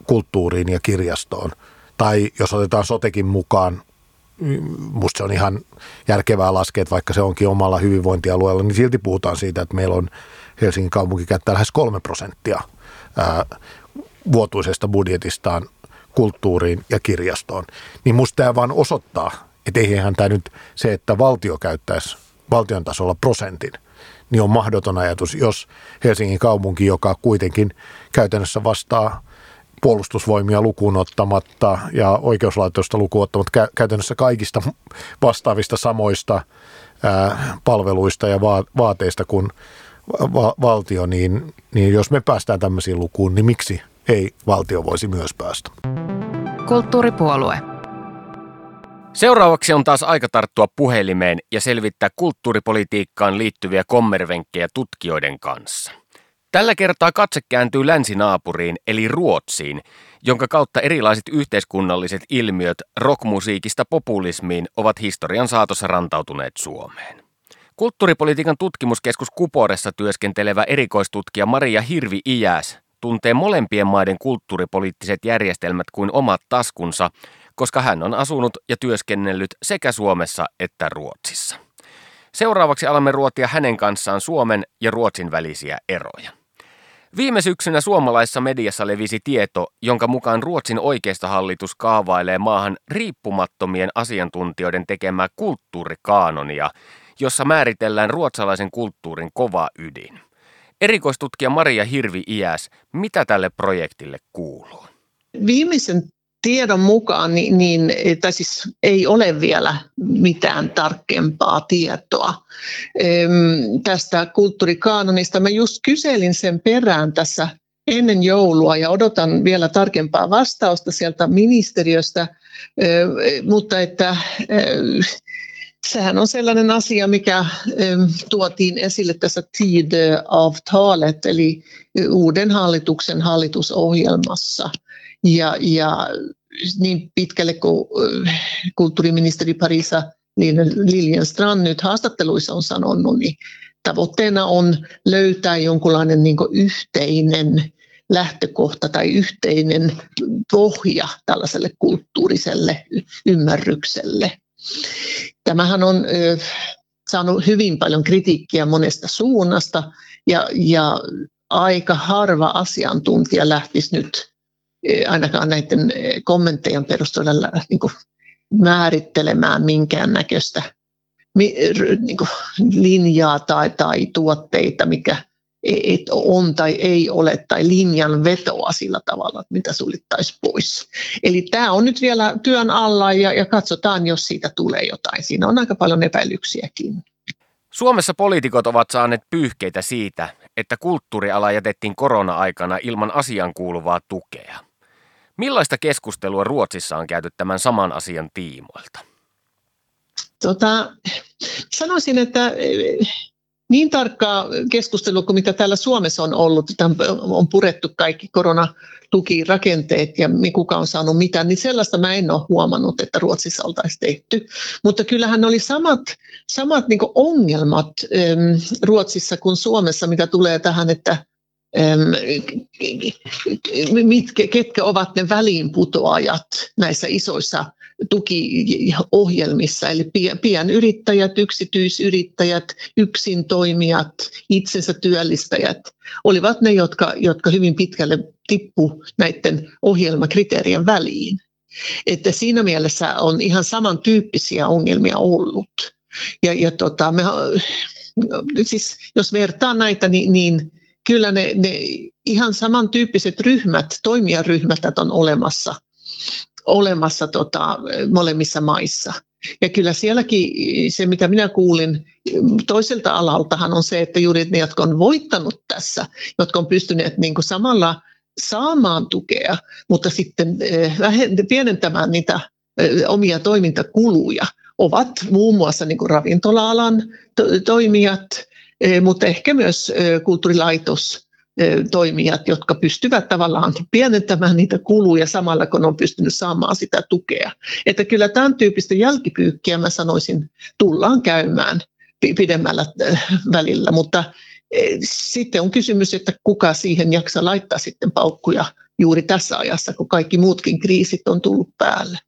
kulttuuriin ja kirjastoon. Tai jos otetaan sotekin mukaan, musta se on ihan järkevää laskea, että vaikka se onkin omalla hyvinvointialueella, niin silti puhutaan siitä, että meillä on Helsingin kaupunki käyttää lähes 3% vuotuisesta budjetistaan kulttuuriin ja kirjastoon. Niin musta tämä vaan osoittaa, että eihän tämä nyt se, että valtio käyttäisi valtion tasolla prosentin, niin on mahdoton ajatus, jos Helsingin kaupunki, joka kuitenkin käytännössä vastaa puolustusvoimia lukuun ottamatta ja oikeuslaitosta lukuun ottamatta käytännössä kaikista vastaavista samoista palveluista ja vaateista kuin valtio, niin jos me päästään tämmöisiin lukuun, niin miksi ei valtio voisi myös päästä? Kulttuuripuolue. Seuraavaksi on taas aika tarttua puhelimeen ja selvittää kulttuuripolitiikkaan liittyviä kommervenkkejä tutkijoiden kanssa. Tällä kertaa katse kääntyy länsinaapuriin eli Ruotsiin, jonka kautta erilaiset yhteiskunnalliset ilmiöt rockmusiikista populismiin ovat historian saatossa rantautuneet Suomeen. Kulttuuripolitiikan tutkimuskeskus Kupooressa työskentelevä erikoistutkija Maria Hirvi-Iäs tuntee molempien maiden kulttuuripoliittiset järjestelmät kuin omat taskunsa, koska hän on asunut ja työskennellyt sekä Suomessa että Ruotsissa. Seuraavaksi alamme ruotia hänen kanssaan Suomen ja Ruotsin välisiä eroja. Viime syksynä suomalaisessa mediassa levisi tieto, jonka mukaan Ruotsin oikeistohallitus kaavailee maahan riippumattomien asiantuntijoiden tekemää kulttuurikaanonia, jossa määritellään ruotsalaisen kulttuurin kova ydin. Erikoistutkija Maria Hirvi-Iäs, mitä tälle projektille kuuluu? Viimeisen tiedon mukaan siis ei ole vielä mitään tarkempaa tietoa tästä kulttuurikaanonista. Mä just kyselin sen perään tässä ennen joulua ja odotan vielä tarkempaa vastausta sieltä ministeriöstä, mutta että sehän on sellainen asia, mikä tuotiin esille tässä Tidöavtalet, eli uuden hallituksen hallitusohjelmassa. Ja niin pitkälle kuin kulttuuriministeri Pariisa Liljenstrand nyt haastatteluissa on sanonut, niin tavoitteena on löytää jonkunlainen niin kuin yhteinen lähtökohta tai yhteinen pohja tällaiselle kulttuuriselle ymmärrykselle. Tämähän on saanut hyvin paljon kritiikkiä monesta suunnasta ja aika harva asiantuntija lähtisi nyt ainakaan näiden kommenttejen perusteella niin kuin määrittelemään minkäännäköistä niin kuin linjaa tai tuotteita, mikä on tai ei ole, tai linjan vetoa sillä tavalla, mitä suljettaisiin pois. Eli tämä on nyt vielä työn alla ja katsotaan, jos siitä tulee jotain. Siinä on aika paljon epäilyksiäkin. Suomessa poliitikot ovat saaneet pyyhkeitä siitä, että kulttuuriala jätettiin korona-aikana ilman asian kuuluvaa tukea. Millaista keskustelua Ruotsissa on käyty tämän saman asian tiimoilta? Sanoisin, että niin tarkkaa keskustelua kuin mitä täällä Suomessa on ollut, on purettu kaikki koronatukirakenteet ja kuka on saanut mitään, niin sellaista mä en ole huomannut, että Ruotsissa oltaisiin tehty. Mutta kyllähän oli samat niin kuin ongelmat Ruotsissa kuin Suomessa, mitä tulee tähän, että ketkä ovat ne väliinputoajat näissä isoissa tukiohjelmissa, eli pienyrittäjät, yksityisyrittäjät, yksintoimijat, itsensä työllistäjät olivat ne, jotka hyvin pitkälle tippu näiden ohjelmakriteerien väliin. Että siinä mielessä on ihan samantyyppisiä ongelmia ollut. Siis jos vertaa näitä, niin kyllä ne ihan samantyyppiset ryhmät, toimijaryhmät on olemassa molemmissa maissa. Ja kyllä sielläkin se, mitä minä kuulin toiselta alaltahan, on se, että juuri ne, jotka on voittanut tässä, jotka on pystyneet niin kuin samalla saamaan tukea, mutta sitten pienentämään niitä omia toimintakuluja, ovat muun muassa niin kuin ravintola-alan toimijat, mutta ehkä myös kulttuurilaitostoimijat, jotka pystyvät tavallaan pienentämään niitä kuluja samalla, kun on pystynyt saamaan sitä tukea. Että kyllä tämän tyyppistä jälkipyykkiä, mä sanoisin, tullaan käymään pidemmällä välillä, mutta sitten on kysymys, että kuka siihen jaksaa laittaa sitten paukkuja juuri tässä ajassa, kun kaikki muutkin kriisit on tullut päälle.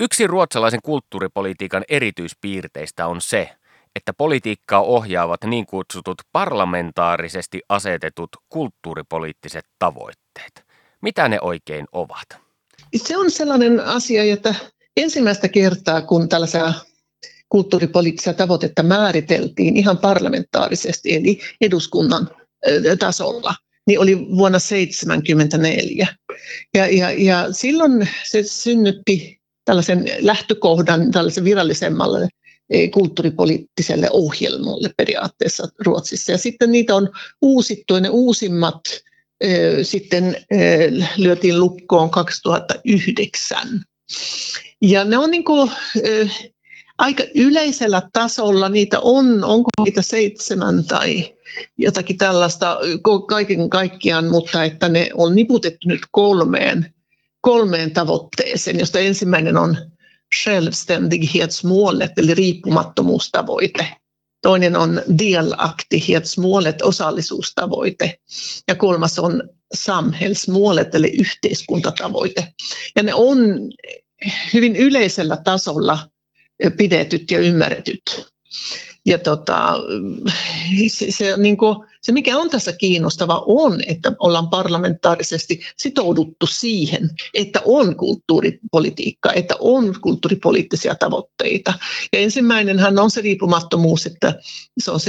Yksi ruotsalaisen kulttuuripolitiikan erityispiirteistä on se, että politiikkaa ohjaavat niin kutsutut parlamentaarisesti asetetut kulttuuripoliittiset tavoitteet. Mitä ne oikein ovat? Se on sellainen asia, että ensimmäistä kertaa, kun tällaisia kulttuuripoliittisia tavoitetta määriteltiin ihan parlamentaarisesti, eli eduskunnan tasolla, niin oli vuonna 1974. Ja silloin se synnytti tällaisen lähtökohdan tällaisen virallisemmalle kulttuuripoliittiselle ohjelmalle periaatteessa Ruotsissa. Ja sitten niitä on uusittu, ja ne uusimmat sitten lyötiin lukkoon 2009. Ja ne on niin kuin, aika yleisellä tasolla, niitä on, onko niitä 7 tai jotakin tällaista kaiken kaikkiaan, mutta että ne on niputettu nyt kolmeen tavoitteeseen, josta ensimmäinen on självständighetsmålet eli riippumattomuustavoite. Toinen on delaktighetsmålet, osallisuustavoite. Ja kolmas on samhällsmålet eli yhteiskuntatavoite. Ja ne on hyvin yleisellä tasolla pidetyt ja ymmärretyt. Ja se, mikä on tässä kiinnostava, on, että ollaan parlamentaarisesti sitouduttu siihen, että on kulttuuripolitiikka, että on kulttuuripoliittisia tavoitteita. Ja ensimmäinenhän on se riippumattomuus, että se on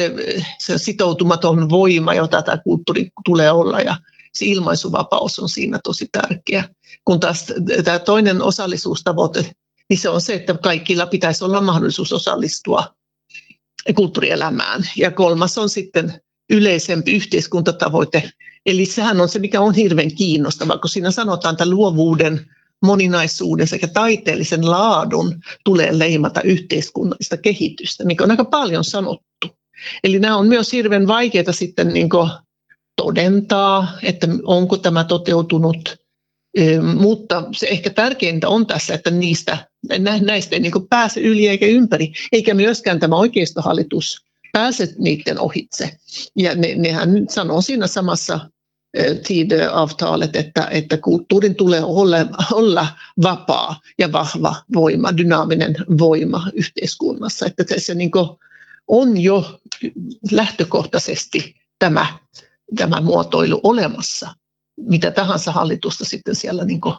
sitoutumaton voima, jota tämä kulttuuri tulee olla, ja se ilmaisuvapaus on siinä tosi tärkeä. Kun taas tämä toinen osallisuustavoite, niin se on se, että kaikilla pitäisi olla mahdollisuus osallistua kulttuurielämään. Ja kolmas on sitten yleisempi yhteiskuntatavoite. Eli sehän on se, mikä on hirveän kiinnostavaa, kun siinä sanotaan, että luovuuden, moninaisuuden sekä taiteellisen laadun tulee leimata yhteiskunnallista kehitystä, mikä on aika paljon sanottu. Eli nämä on myös hirveän vaikeita sitten niin kuin todentaa, että onko tämä toteutunut. Mutta se ehkä tärkeintä on tässä, että näistä ei niin pääse yli eikä ympäri, eikä myöskään tämä oikeistohallitus pääse niiden ohitse. Ja nehän sanoo siinä samassa Tidöavtalet, että kulttuurin tulee olla vapaa ja vahva voima, dynaaminen voima yhteiskunnassa. Että se niin on jo lähtökohtaisesti tämä muotoilu olemassa. Mitä tahansa hallitusta sitten siellä niin kuin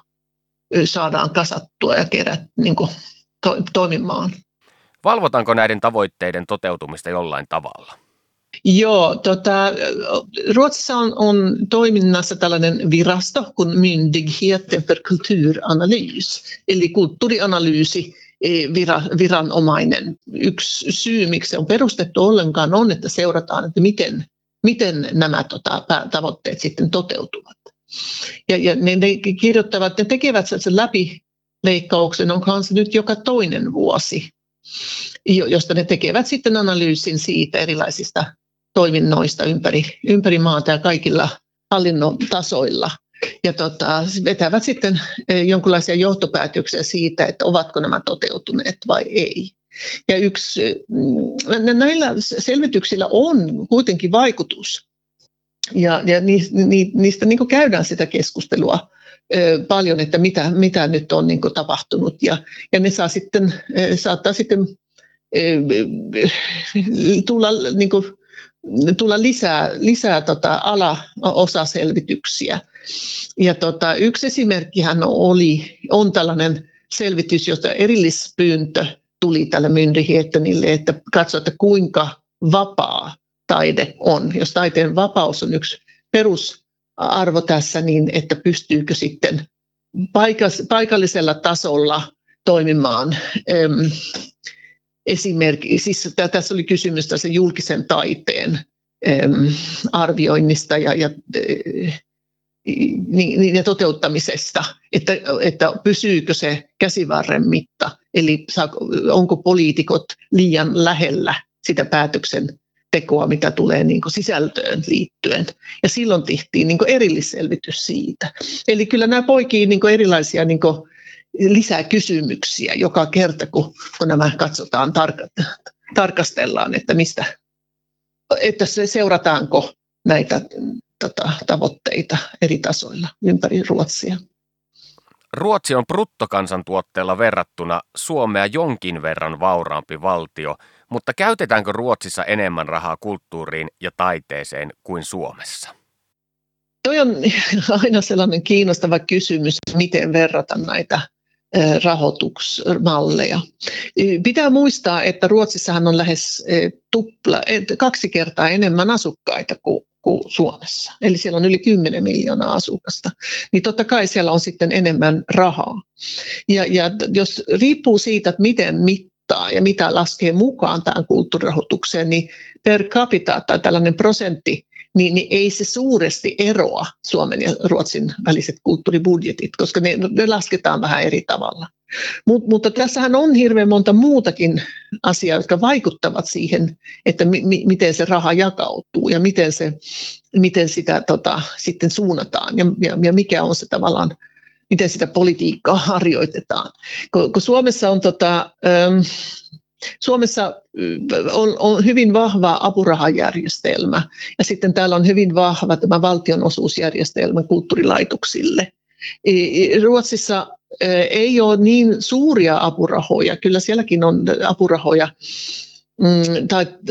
saadaan kasattua ja niin kuin toimimaan. Valvotaanko näiden tavoitteiden toteutumista jollain tavalla? Joo, Ruotsissa on toiminnassa tällainen virasto kuin myndigheten för kulturanalys, eli kulttuurianalyysi. Viranomainen. Yksi syy, miksi se on perustettu ollenkaan, on, että seurataan, että miten nämä tavoitteet sitten toteutuvat. Ja ne kirjoittavat, ne tekevät sen läpileikkauksen, on kanssa nyt joka toinen vuosi, josta ne tekevät sitten analyysin siitä erilaisista toiminnoista ympäri maata ja kaikilla hallinnon tasoilla. Ja vetävät sitten jonkinlaisia johtopäätöksiä siitä, että ovatko nämä toteutuneet vai ei. Ja näillä selvityksillä on kuitenkin vaikutus. Ja niistä niin kuin käydään sitä keskustelua paljon, että mitä nyt on niin kuin tapahtunut. Ja ne saattaa sitten tulla, niin kuin, lisää alaosaselvityksiä. Ja yksi esimerkkihän on tällainen selvitys, josta erillispyyntö tuli tälle myndighetenille, että katsoa, että kuinka vapaa taide on. Jos taiteen vapaus on yksi perusarvo tässä, niin että pystyykö sitten paikallisella tasolla toimimaan. Esimerkiksi siis tässä oli kysymys tässä julkisen taiteen arvioinnista ja toteuttamisesta, että pysyykö se käsivarren mitta, eli onko poliitikot liian lähellä sitä päätöksentekoa, mitä tulee niin kuin sisältöön liittyen. Ja silloin tehtiin niin kuin erillisselvitys siitä. Eli kyllä nämä poikii niin kuin erilaisia niin kuin lisää kysymyksiä joka kerta, kun nämä katsotaan, tarkastellaan, että mistä, että seurataanko näitä tavoitteita eri tasoilla ympäri Ruotsia. Ruotsi on bruttokansantuotteella verrattuna Suomea jonkin verran vauraampi valtio, mutta käytetäänkö Ruotsissa enemmän rahaa kulttuuriin ja taiteeseen kuin Suomessa? Tuo on aina sellainen kiinnostava kysymys, miten verrata näitä rahoitusmalleja. Pitää muistaa, että Ruotsissahan on lähes kaksi kertaa enemmän asukkaita kuin Suomessa. Eli siellä on yli 10 miljoonaa asukasta. Niin totta kai siellä on sitten enemmän rahaa. Ja jos riippuu siitä, että miten mittaa ja mitä laskee mukaan tähän kulttuurirahoitukseen, niin per capita tai tällainen prosentti, niin ei se suuresti eroa Suomen ja Ruotsin väliset kulttuuribudjetit, koska ne lasketaan vähän eri tavalla. Mutta tässähän on hirveän monta muutakin asiaa, jotka vaikuttavat siihen, että miten se raha jakautuu ja miten sitä sitten suunnataan ja mikä on se tavallaan, miten sitä politiikkaa harjoitetaan. Kun Suomessa on Suomessa on hyvin vahva apurahajärjestelmä ja sitten täällä on hyvin vahva tämä valtionosuusjärjestelmä kulttuurilaitoksille. Ruotsissa ei ole niin suuria apurahoja, kyllä sielläkin on apurahoja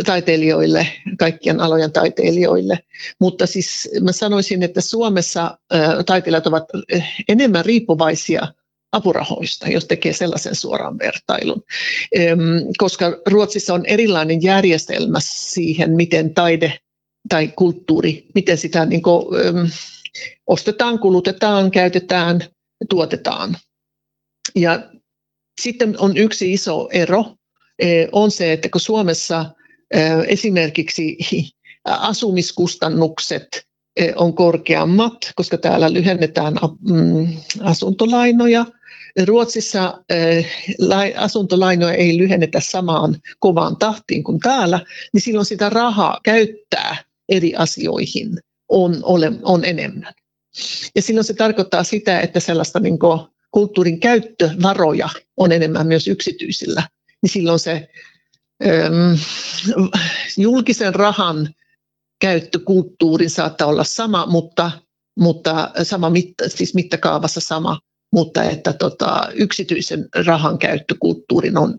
taiteilijoille, kaikkien alojen taiteilijoille, mutta siis mä sanoisin, että Suomessa taiteilijat ovat enemmän riippuvaisia apurahoista, jos tekee sellaisen suoran vertailun, koska Ruotsissa on erilainen järjestelmä siihen, miten taide tai kulttuuri, miten sitä niin kuin, ostetaan, kulutetaan, käytetään, tuotetaan. Ja sitten on yksi iso ero, on se, että kun Suomessa esimerkiksi asumiskustannukset on korkeammat, koska täällä lyhennetään asuntolainoja. Ruotsissa asuntolainoja ei lyhennetä samaan kovaan tahtiin kuin täällä, niin silloin sitä rahaa käyttää eri asioihin on enemmän. Ja silloin se tarkoittaa sitä, että sellaista niin kuin kulttuurin käyttövaroja on enemmän myös yksityisillä. Niin silloin se julkisen rahan käyttökulttuurin saattaa olla sama, mutta sama siis mittakaavassa sama, mutta että yksityisen rahan käyttökulttuurin on,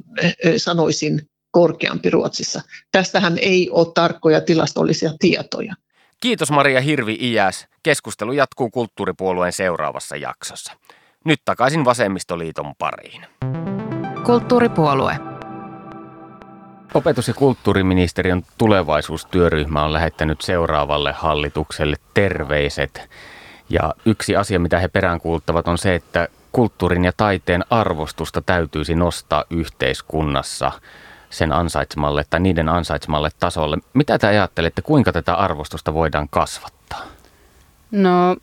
sanoisin, korkeampi Ruotsissa. Tästähän ei ole tarkkoja tilastollisia tietoja. Kiitos Maria Hirvi-Iäs. Keskustelu jatkuu Kulttuuripuolueen seuraavassa jaksossa. Nyt takaisin Vasemmistoliiton pariin. Kulttuuripuolue. Opetus- ja kulttuuriministeriön tulevaisuustyöryhmä on lähettänyt seuraavalle hallitukselle terveiset. Ja yksi asia, mitä he peräänkuuluttavat, on se, että kulttuurin ja taiteen arvostusta täytyisi nostaa yhteiskunnassa sen ansaitsemalle tai niiden ansaitsemalle tasolle. Mitä te ajattelette, kuinka tätä arvostusta voidaan kasvattaa? No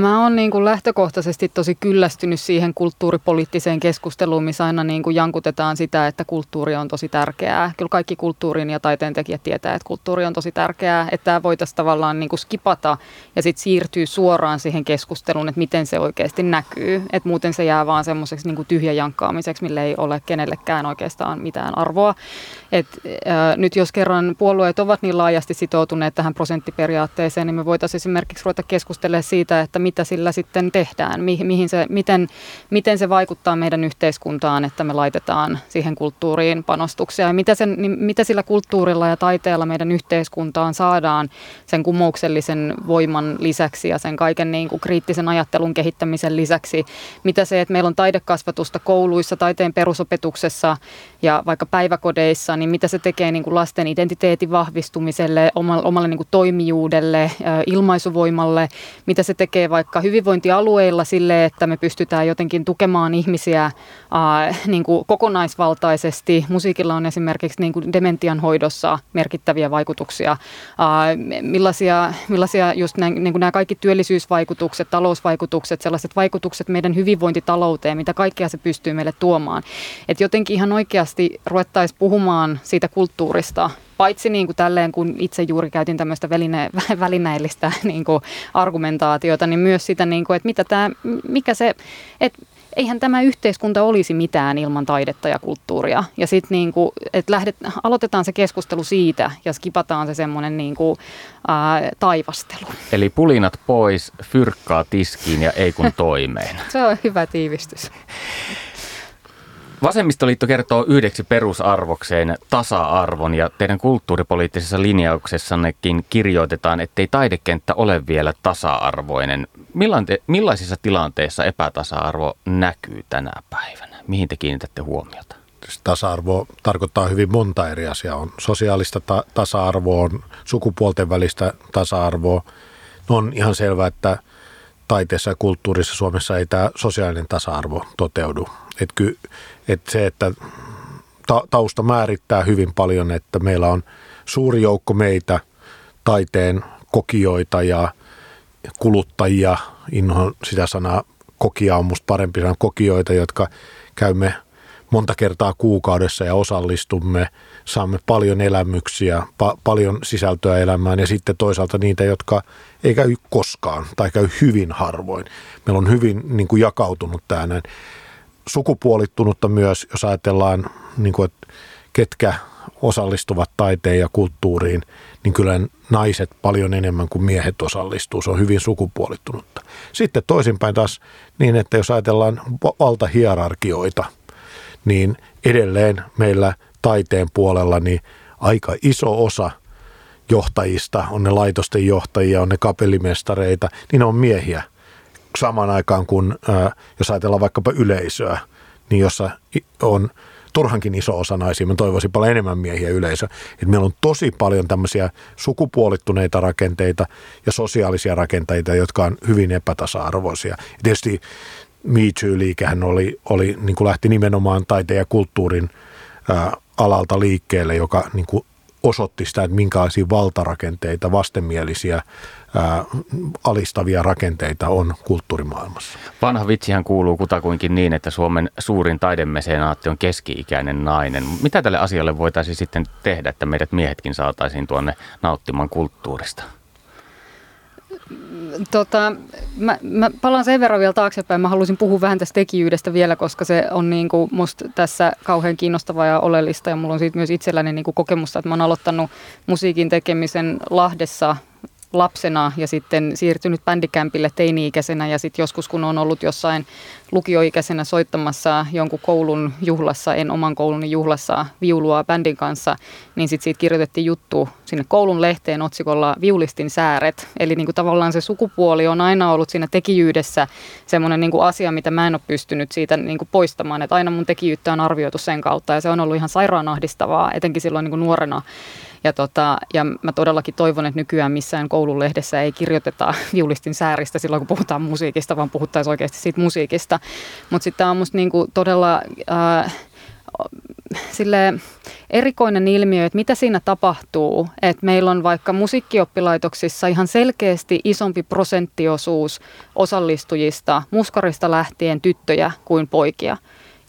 mä oon niin kuin lähtökohtaisesti tosi kyllästynyt siihen kulttuuripoliittiseen keskusteluun, missä aina niin kuin jankutetaan sitä, että kulttuuri on tosi tärkeää. Kyllä kaikki kulttuurin ja taiteen tekijät tietää, että kulttuuri on tosi tärkeää, että tämä voitaisiin tavallaan niin kuin skipata ja sitten siirtyy suoraan siihen keskusteluun, että miten se oikeasti näkyy. Että muuten se jää vaan semmoiseksi niin kuin tyhjäjankkaamiseksi, millä ei ole kenellekään oikeastaan mitään arvoa. Nyt jos kerran puolueet ovat niin laajasti sitoutuneet tähän prosenttiperiaatteeseen, niin me voitaisiin esimerkiksi ruveta keskustelemaan siitä, että mitä sillä sitten tehdään, miten se vaikuttaa meidän yhteiskuntaan, että me laitetaan siihen kulttuuriin panostuksia ja mitä sillä kulttuurilla ja taiteella meidän yhteiskuntaan saadaan sen kumouksellisen voiman lisäksi ja sen kaiken niin kuin kriittisen ajattelun kehittämisen lisäksi. Mitä se, että meillä on taidekasvatusta kouluissa, taiteen perusopetuksessa ja vaikka päiväkodeissa, niin mitä se tekee niin kuin lasten identiteetin vahvistumiselle, omalle niin kuin toimijuudelle, ilmaisuvoimalle. Mitä se tekee vaikka hyvinvointialueilla sille, että me pystytään jotenkin tukemaan ihmisiä niin kuin kokonaisvaltaisesti. Musiikilla on esimerkiksi niin kuin dementian hoidossa merkittäviä vaikutuksia. Millaisia just niin kuin nämä kaikki työllisyysvaikutukset, talousvaikutukset, sellaiset vaikutukset meidän hyvinvointitalouteen, mitä kaikkea se pystyy meille tuomaan. Et jotenkin ihan oikeasti ruvettaisiin puhumaan siitä kulttuurista. Paitsi niin kuin tälleen, kun itse juuri käytin tämmöistä välinäillistä niin kuin argumentaatiota, niin myös sitä, niin kuin, että eihän tämä yhteiskunta olisi mitään ilman taidetta ja kulttuuria. Ja sitten niin kuin, että aloitetaan se keskustelu siitä ja skipataan se semmoinen niin kuin, taivastelu. Eli pulinat pois, fyrkkaa tiskiin ja ei kun toimeen. Se on hyvä tiivistys. Vasemmistoliitto kertoo yhdeksi perusarvokseen tasa-arvon ja teidän kulttuuripoliittisessa linjauksessannekin kirjoitetaan, ettei taidekenttä ole vielä tasa-arvoinen. Millaisissa tilanteissa epätasa-arvo näkyy tänä päivänä? Mihin te kiinnitätte huomiota? Tasa-arvo tarkoittaa hyvin monta eri asiaa. On sosiaalista tasa-arvoa, sukupuolten välistä tasa-arvoa. On ihan selvää, että taiteessa ja kulttuurissa Suomessa ei tämä sosiaalinen tasa-arvo toteudu. Että tausta määrittää hyvin paljon, että meillä on suuri joukko meitä taiteen kokijoita ja kuluttajia. Inhoan sitä sanaa kokia, on musta parempi sanoa kokijoita, jotka käymme monta kertaa kuukaudessa ja osallistumme. Saamme paljon elämyksiä, paljon sisältöä elämään ja sitten toisaalta niitä, jotka ei käy koskaan tai käy hyvin harvoin. Meillä on hyvin niin kuin jakautunut tämä näin. Sukupuolittunutta myös, jos ajatellaan, niin kuin, että ketkä osallistuvat taiteen ja kulttuuriin, niin kyllä naiset paljon enemmän kuin miehet osallistuu. Se on hyvin sukupuolittunutta. Sitten toisinpäin taas niin, että jos ajatellaan valtahierarkioita, niin edelleen meillä taiteen puolella niin aika iso osa johtajista, on ne laitosten johtajia, on ne kapellimestareita, niin ne on miehiä. Samaan aikaan kun, jos ajatellaan vaikkapa yleisöä, niin jossa on turhankin iso osa naisia, mä toivoisin paljon enemmän miehiä yleisöä. Et meillä on tosi paljon tämmöisiä sukupuolittuneita rakenteita ja sosiaalisia rakenteita, jotka on hyvin epätasa-arvoisia. Ja tietysti Me Too-liikehän oli, niin kuin lähti nimenomaan taiteen ja kulttuurin alalta liikkeelle, joka niin kuin osoitti sitä, että minkälaisia valtarakenteita, vastenmielisiä, alistavia rakenteita on kulttuurimaailmassa. Vanha vitsihän kuuluu kutakuinkin niin, että Suomen suurin taidemesenaatti on keski-ikäinen nainen. Mitä tälle asialle voitaisiin sitten tehdä, että meidät miehetkin saataisiin tuonne nauttimaan kulttuurista? Mä palaan sen verran vielä taaksepäin. Mä haluaisin puhua vähän tästä tekijyydestä vielä, koska se on niinku musta tässä kauhean kiinnostavaa ja oleellista. Ja mulla on siitä myös itselläni niinku kokemusta, että mä oon aloittanut musiikin tekemisen Lahdessa lapsena ja sitten siirtynyt bändikämpille teini-ikäisenä ja sitten joskus kun on ollut jossain lukioikäisenä soittamassa jonkun koulun juhlassa, en oman koulun juhlassa viulua bändin kanssa, niin sitten siitä kirjoitettiin juttu sinne koulun lehteen otsikolla Viulistin sääret. Eli niinku tavallaan se sukupuoli on aina ollut siinä tekijyydessä semmoinen niinku asia, mitä mä en ole pystynyt siitä niinku poistamaan, että aina mun tekijyyttä on arvioitu sen kautta ja se on ollut ihan sairaan ahdistavaa, etenkin silloin niinku nuorena. Ja mä todellakin toivon, että nykyään missään koululehdessä ei kirjoiteta Viulistin sääristä silloin, kun puhutaan musiikista, vaan puhuttaisiin oikeasti siitä musiikista. Mutta sitten tämä on musta niinku todella silleen erikoinen ilmiö, että mitä siinä tapahtuu, että meillä on vaikka musiikkioppilaitoksissa ihan selkeästi isompi prosenttiosuus osallistujista, muskarista lähtien tyttöjä kuin poikia.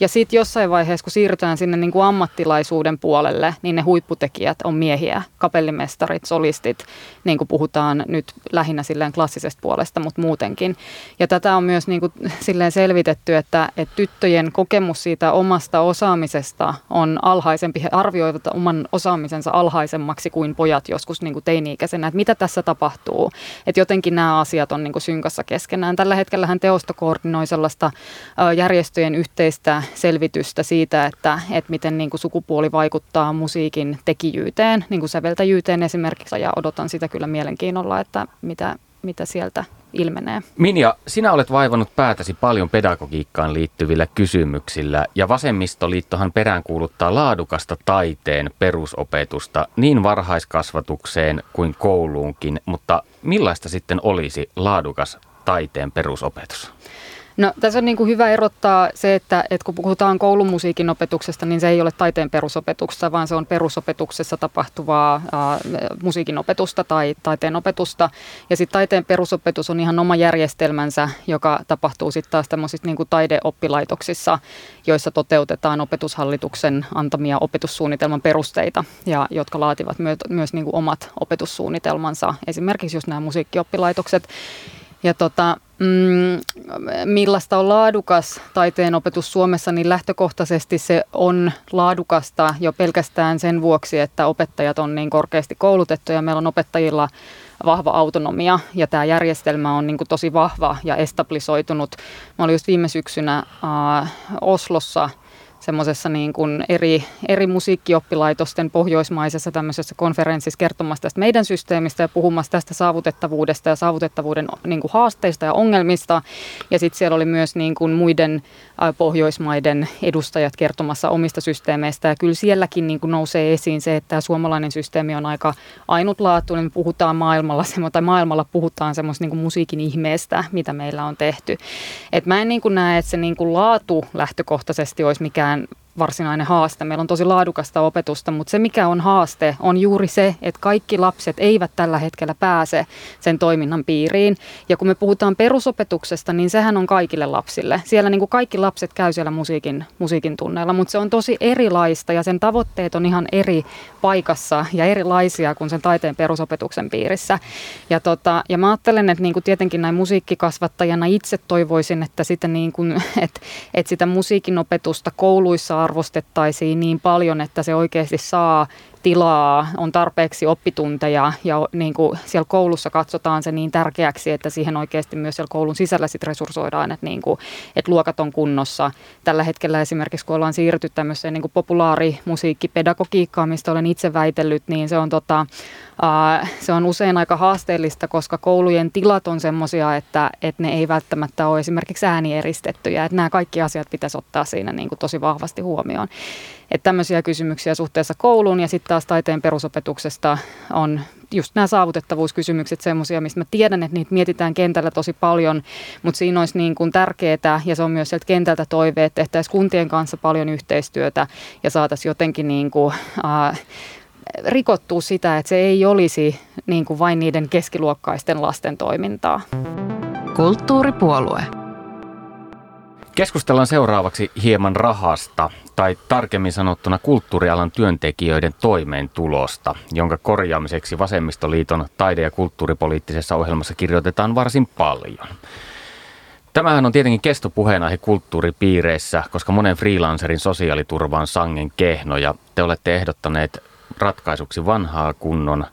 Ja sitten jossain vaiheessa, kun siirrytään sinne niin kuin ammattilaisuuden puolelle, niin ne huipputekijät on miehiä, kapellimestarit, solistit, niin kuin puhutaan nyt lähinnä silleen klassisesta puolesta, mutta muutenkin. Ja tätä on myös niin kuin silleen selvitetty, että tyttöjen kokemus siitä omasta osaamisesta on alhaisempi. He arvioivat oman osaamisensa alhaisemmaksi kuin pojat joskus niin kuin teini-ikäisenä, että mitä tässä tapahtuu. Että jotenkin nämä asiat on niin kuin synkassa keskenään. Tällä hetkellähän Teosto koordinoi sellaista järjestöjen yhteistä selvitystä siitä, että miten niin kuin sukupuoli vaikuttaa musiikin tekijyyteen, niin kuin säveltäjyyteen esimerkiksi, ja odotan sitä kyllä mielenkiinnolla, että mitä sieltä ilmenee. Minja, sinä olet vaivannut päätäsi paljon pedagogiikkaan liittyvillä kysymyksillä, ja Vasemmistoliittohan peräänkuuluttaa laadukasta taiteen perusopetusta niin varhaiskasvatukseen kuin kouluunkin, mutta millaista sitten olisi laadukas taiteen perusopetus? No, tässä on niin kuin hyvä erottaa se, että kun puhutaan koulumusiikin opetuksesta, niin se ei ole taiteen perusopetuksessa, vaan se on perusopetuksessa tapahtuvaa musiikin opetusta tai taiteen opetusta. Ja sitten taiteen perusopetus on ihan oma järjestelmänsä, joka tapahtuu sitten taas tämmöisissä niin kuin taideoppilaitoksissa, joissa toteutetaan opetushallituksen antamia opetussuunnitelman perusteita, ja jotka laativat myös niin kuin omat opetussuunnitelmansa, esimerkiksi just nämä musiikkioppilaitokset. Ja millaista on laadukas taiteen opetus Suomessa, niin lähtökohtaisesti se on laadukasta jo pelkästään sen vuoksi, että opettajat on niin korkeasti koulutettu ja meillä on opettajilla vahva autonomia ja tämä järjestelmä on niin kuin tosi vahva ja establisoitunut. Mä olin just viime syksynä Oslossa semmoisessa niin kuin eri musiikkioppilaitosten pohjoismaisessa tämmöisessä konferenssissa kertomassa tästä meidän systeemistä ja puhumassa tästä saavutettavuudesta ja saavutettavuuden niin kuin haasteista ja ongelmista. Ja sitten siellä oli myös niin kuin muiden pohjoismaiden edustajat kertomassa omista systeemeistä. Ja kyllä sielläkin niin kuin nousee esiin se, että suomalainen systeemi on aika ainutlaatuinen. Me puhutaan maailmalla puhutaan semmoista niin kuin musiikin ihmeestä, mitä meillä on tehty. Et mä en niin kuin näe, että se niin kuin laatu lähtökohtaisesti olisi mikään varsinainen haaste. Meillä on tosi laadukasta opetusta, mutta se mikä on haaste on juuri se, että kaikki lapset eivät tällä hetkellä pääse sen toiminnan piiriin. Ja kun me puhutaan perusopetuksesta, niin sehän on kaikille lapsille. Siellä niin kuin kaikki lapset käy siellä musiikin tunneilla, mutta se on tosi erilaista ja sen tavoitteet on ihan eri paikassa ja erilaisia kuin sen taiteen perusopetuksen piirissä. Ja mä ajattelen, että niin kuin tietenkin näin musiikkikasvattajana itse toivoisin, että sitä, niin kuin, että sitä musiikin opetusta kouluissa arvostettaisiin niin paljon, että se oikeasti saa tilaa, on tarpeeksi oppitunteja ja niin kuin siellä koulussa katsotaan se niin tärkeäksi, että siihen oikeasti myös siellä koulun sisällä sit resursoidaan, että, niin kuin, että luokat on kunnossa. Tällä hetkellä esimerkiksi, kun ollaan siirrytty tämmöiseen niin kuin populaarimusiikkipedagogiikkaan, mistä olen itse väitellyt, niin se on usein aika haasteellista, koska koulujen tilat on semmoisia, että ne ei välttämättä ole esimerkiksi äänieristettyjä, että nämä kaikki asiat pitäisi ottaa siinä niin kuin tosi vahvasti huomioon. Että tämmöisiä kysymyksiä suhteessa kouluun ja sitten taas taiteen perusopetuksesta on just nämä saavutettavuuskysymykset semmoisia, mistä mä tiedän, että niitä mietitään kentällä tosi paljon, mutta siinä olisi niin kuin tärkeää ja se on myös sieltä kentältä toive, että tehtäisiin kuntien kanssa paljon yhteistyötä ja saataisiin jotenkin niin kuin rikottua sitä, että se ei olisi niin kuin vain niiden keskiluokkaisten lasten toimintaa. Kulttuuripuolue. Keskustellaan seuraavaksi hieman rahasta, tai tarkemmin sanottuna kulttuurialan työntekijöiden toimeentulosta, jonka korjaamiseksi Vasemmistoliiton taide- ja kulttuuripoliittisessa ohjelmassa kirjoitetaan varsin paljon. Tämähän on tietenkin kestopuheenaihe kulttuuripiireissä, koska monen freelancerin sosiaaliturva on sangen kehno, ja te olette ehdottaneet ratkaisuksi vanhaa kunnon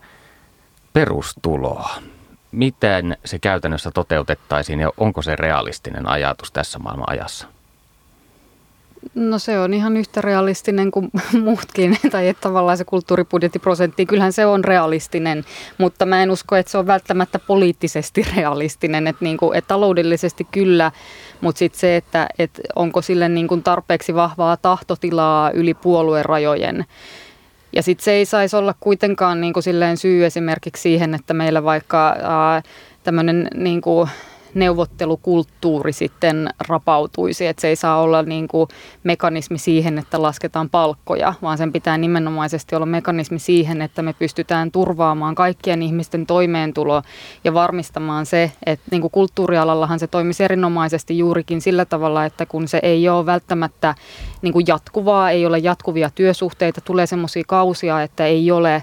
perustuloa. Miten se käytännössä toteutettaisiin ja onko se realistinen ajatus tässä maailman ajassa? No se on ihan yhtä realistinen kuin muutkin, tai että tavallaan se kulttuuribudjettiprosentti, kyllähän se on realistinen, mutta mä en usko, että se on välttämättä poliittisesti realistinen, että, niin kuin, että taloudellisesti kyllä, mutta sitten se, että onko sille niin kuin tarpeeksi vahvaa tahtotilaa yli puoluerajojen. Ja sitten se ei saisi olla kuitenkaan niin kuin silleen syy esimerkiksi siihen, että meillä vaikka tämmöinen niin kuin neuvottelukulttuuri sitten rapautuisi, että se ei saa olla niin kuin mekanismi siihen, että lasketaan palkkoja, vaan sen pitää nimenomaisesti olla mekanismi siihen, että me pystytään turvaamaan kaikkien ihmisten toimeentulo ja varmistamaan se, että niin kuin kulttuurialallahan se toimisi erinomaisesti juurikin sillä tavalla, että kun se ei ole välttämättä niin kuin jatkuvaa, ei ole jatkuvia työsuhteita, tulee semmoisia kausia, että ei ole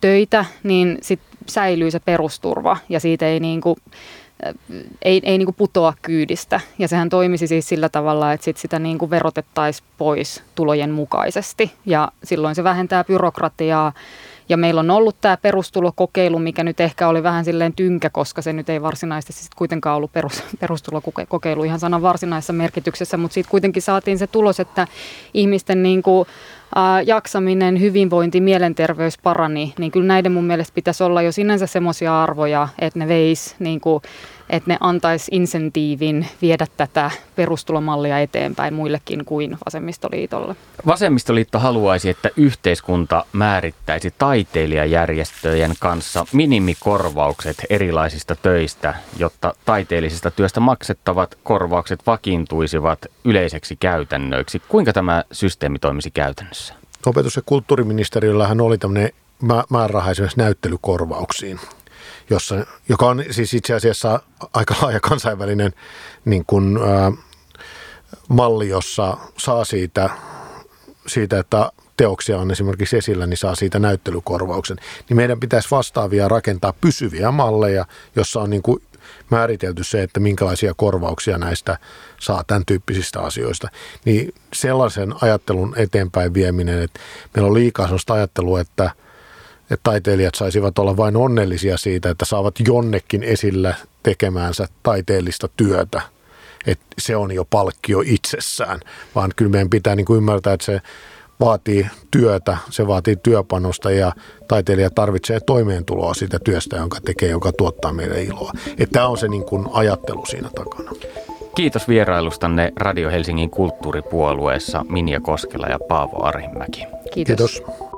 töitä, niin sitten säilyy se perusturva ja siitä ei niinku ei putoa kyydistä. Ja sehän toimisi siis sillä tavalla, että sitä niinku verotettaisiin pois tulojen mukaisesti. Ja silloin se vähentää byrokratiaa. Ja meillä on ollut tämä perustulokokeilu, mikä nyt ehkä oli vähän silleen tynkä, koska se nyt ei varsinaisesti siis kuitenkaan ollut perustulokokeilu ihan sanan varsinaisessa merkityksessä. Mutta siitä kuitenkin saatiin se tulos, että ihmisten niinku jaksaminen, hyvinvointi, mielenterveys parani, niin kyllä näiden mun mielestä pitäisi olla jo sinänsä semmoisia arvoja, että ne veisi, niin kuin, että ne antaisi insentiivin viedä tätä perustulomallia eteenpäin muillekin kuin Vasemmistoliitolle. Vasemmistoliitto haluaisi, että yhteiskunta määrittäisi taiteilijajärjestöjen kanssa minimikorvaukset erilaisista töistä, jotta taiteellisesta työstä maksettavat korvaukset vakiintuisivat yleiseksi käytännöiksi. Kuinka tämä systeemi toimisi käytännössä? Opetus- ja kulttuuriministeriöllähän oli tämmöinen määräraha esimerkiksi näyttelykorvauksiin, joka on siis itse asiassa aika laaja kansainvälinen niin kuin, malli, jossa saa siitä, että teoksia on esimerkiksi esillä, niin saa siitä näyttelykorvauksen. Niin meidän pitäisi vastaavia rakentaa pysyviä malleja, jossa on niin kuin määritelty se, että minkälaisia korvauksia näistä saa tämän tyyppisistä asioista. Niin sellaisen ajattelun eteenpäin vieminen, että meillä on liikaa sellaista ajattelua, että taiteilijat saisivat olla vain onnellisia siitä, että saavat jonnekin esillä tekemäänsä taiteellista työtä. Että se on jo palkkio itsessään, vaan kyllä meidän pitää niin kuin ymmärtää, että se vaatii työtä, se vaatii työpanosta ja taiteilija tarvitsee toimeentuloa siitä työstä, jonka tekee, joka tuottaa meille iloa. Tämä on se niin kuin ajattelu siinä takana. Kiitos vierailustanne Radio Helsingin kulttuuripuolueessa Minja Koskela ja Paavo Arhinmäki. Kiitos.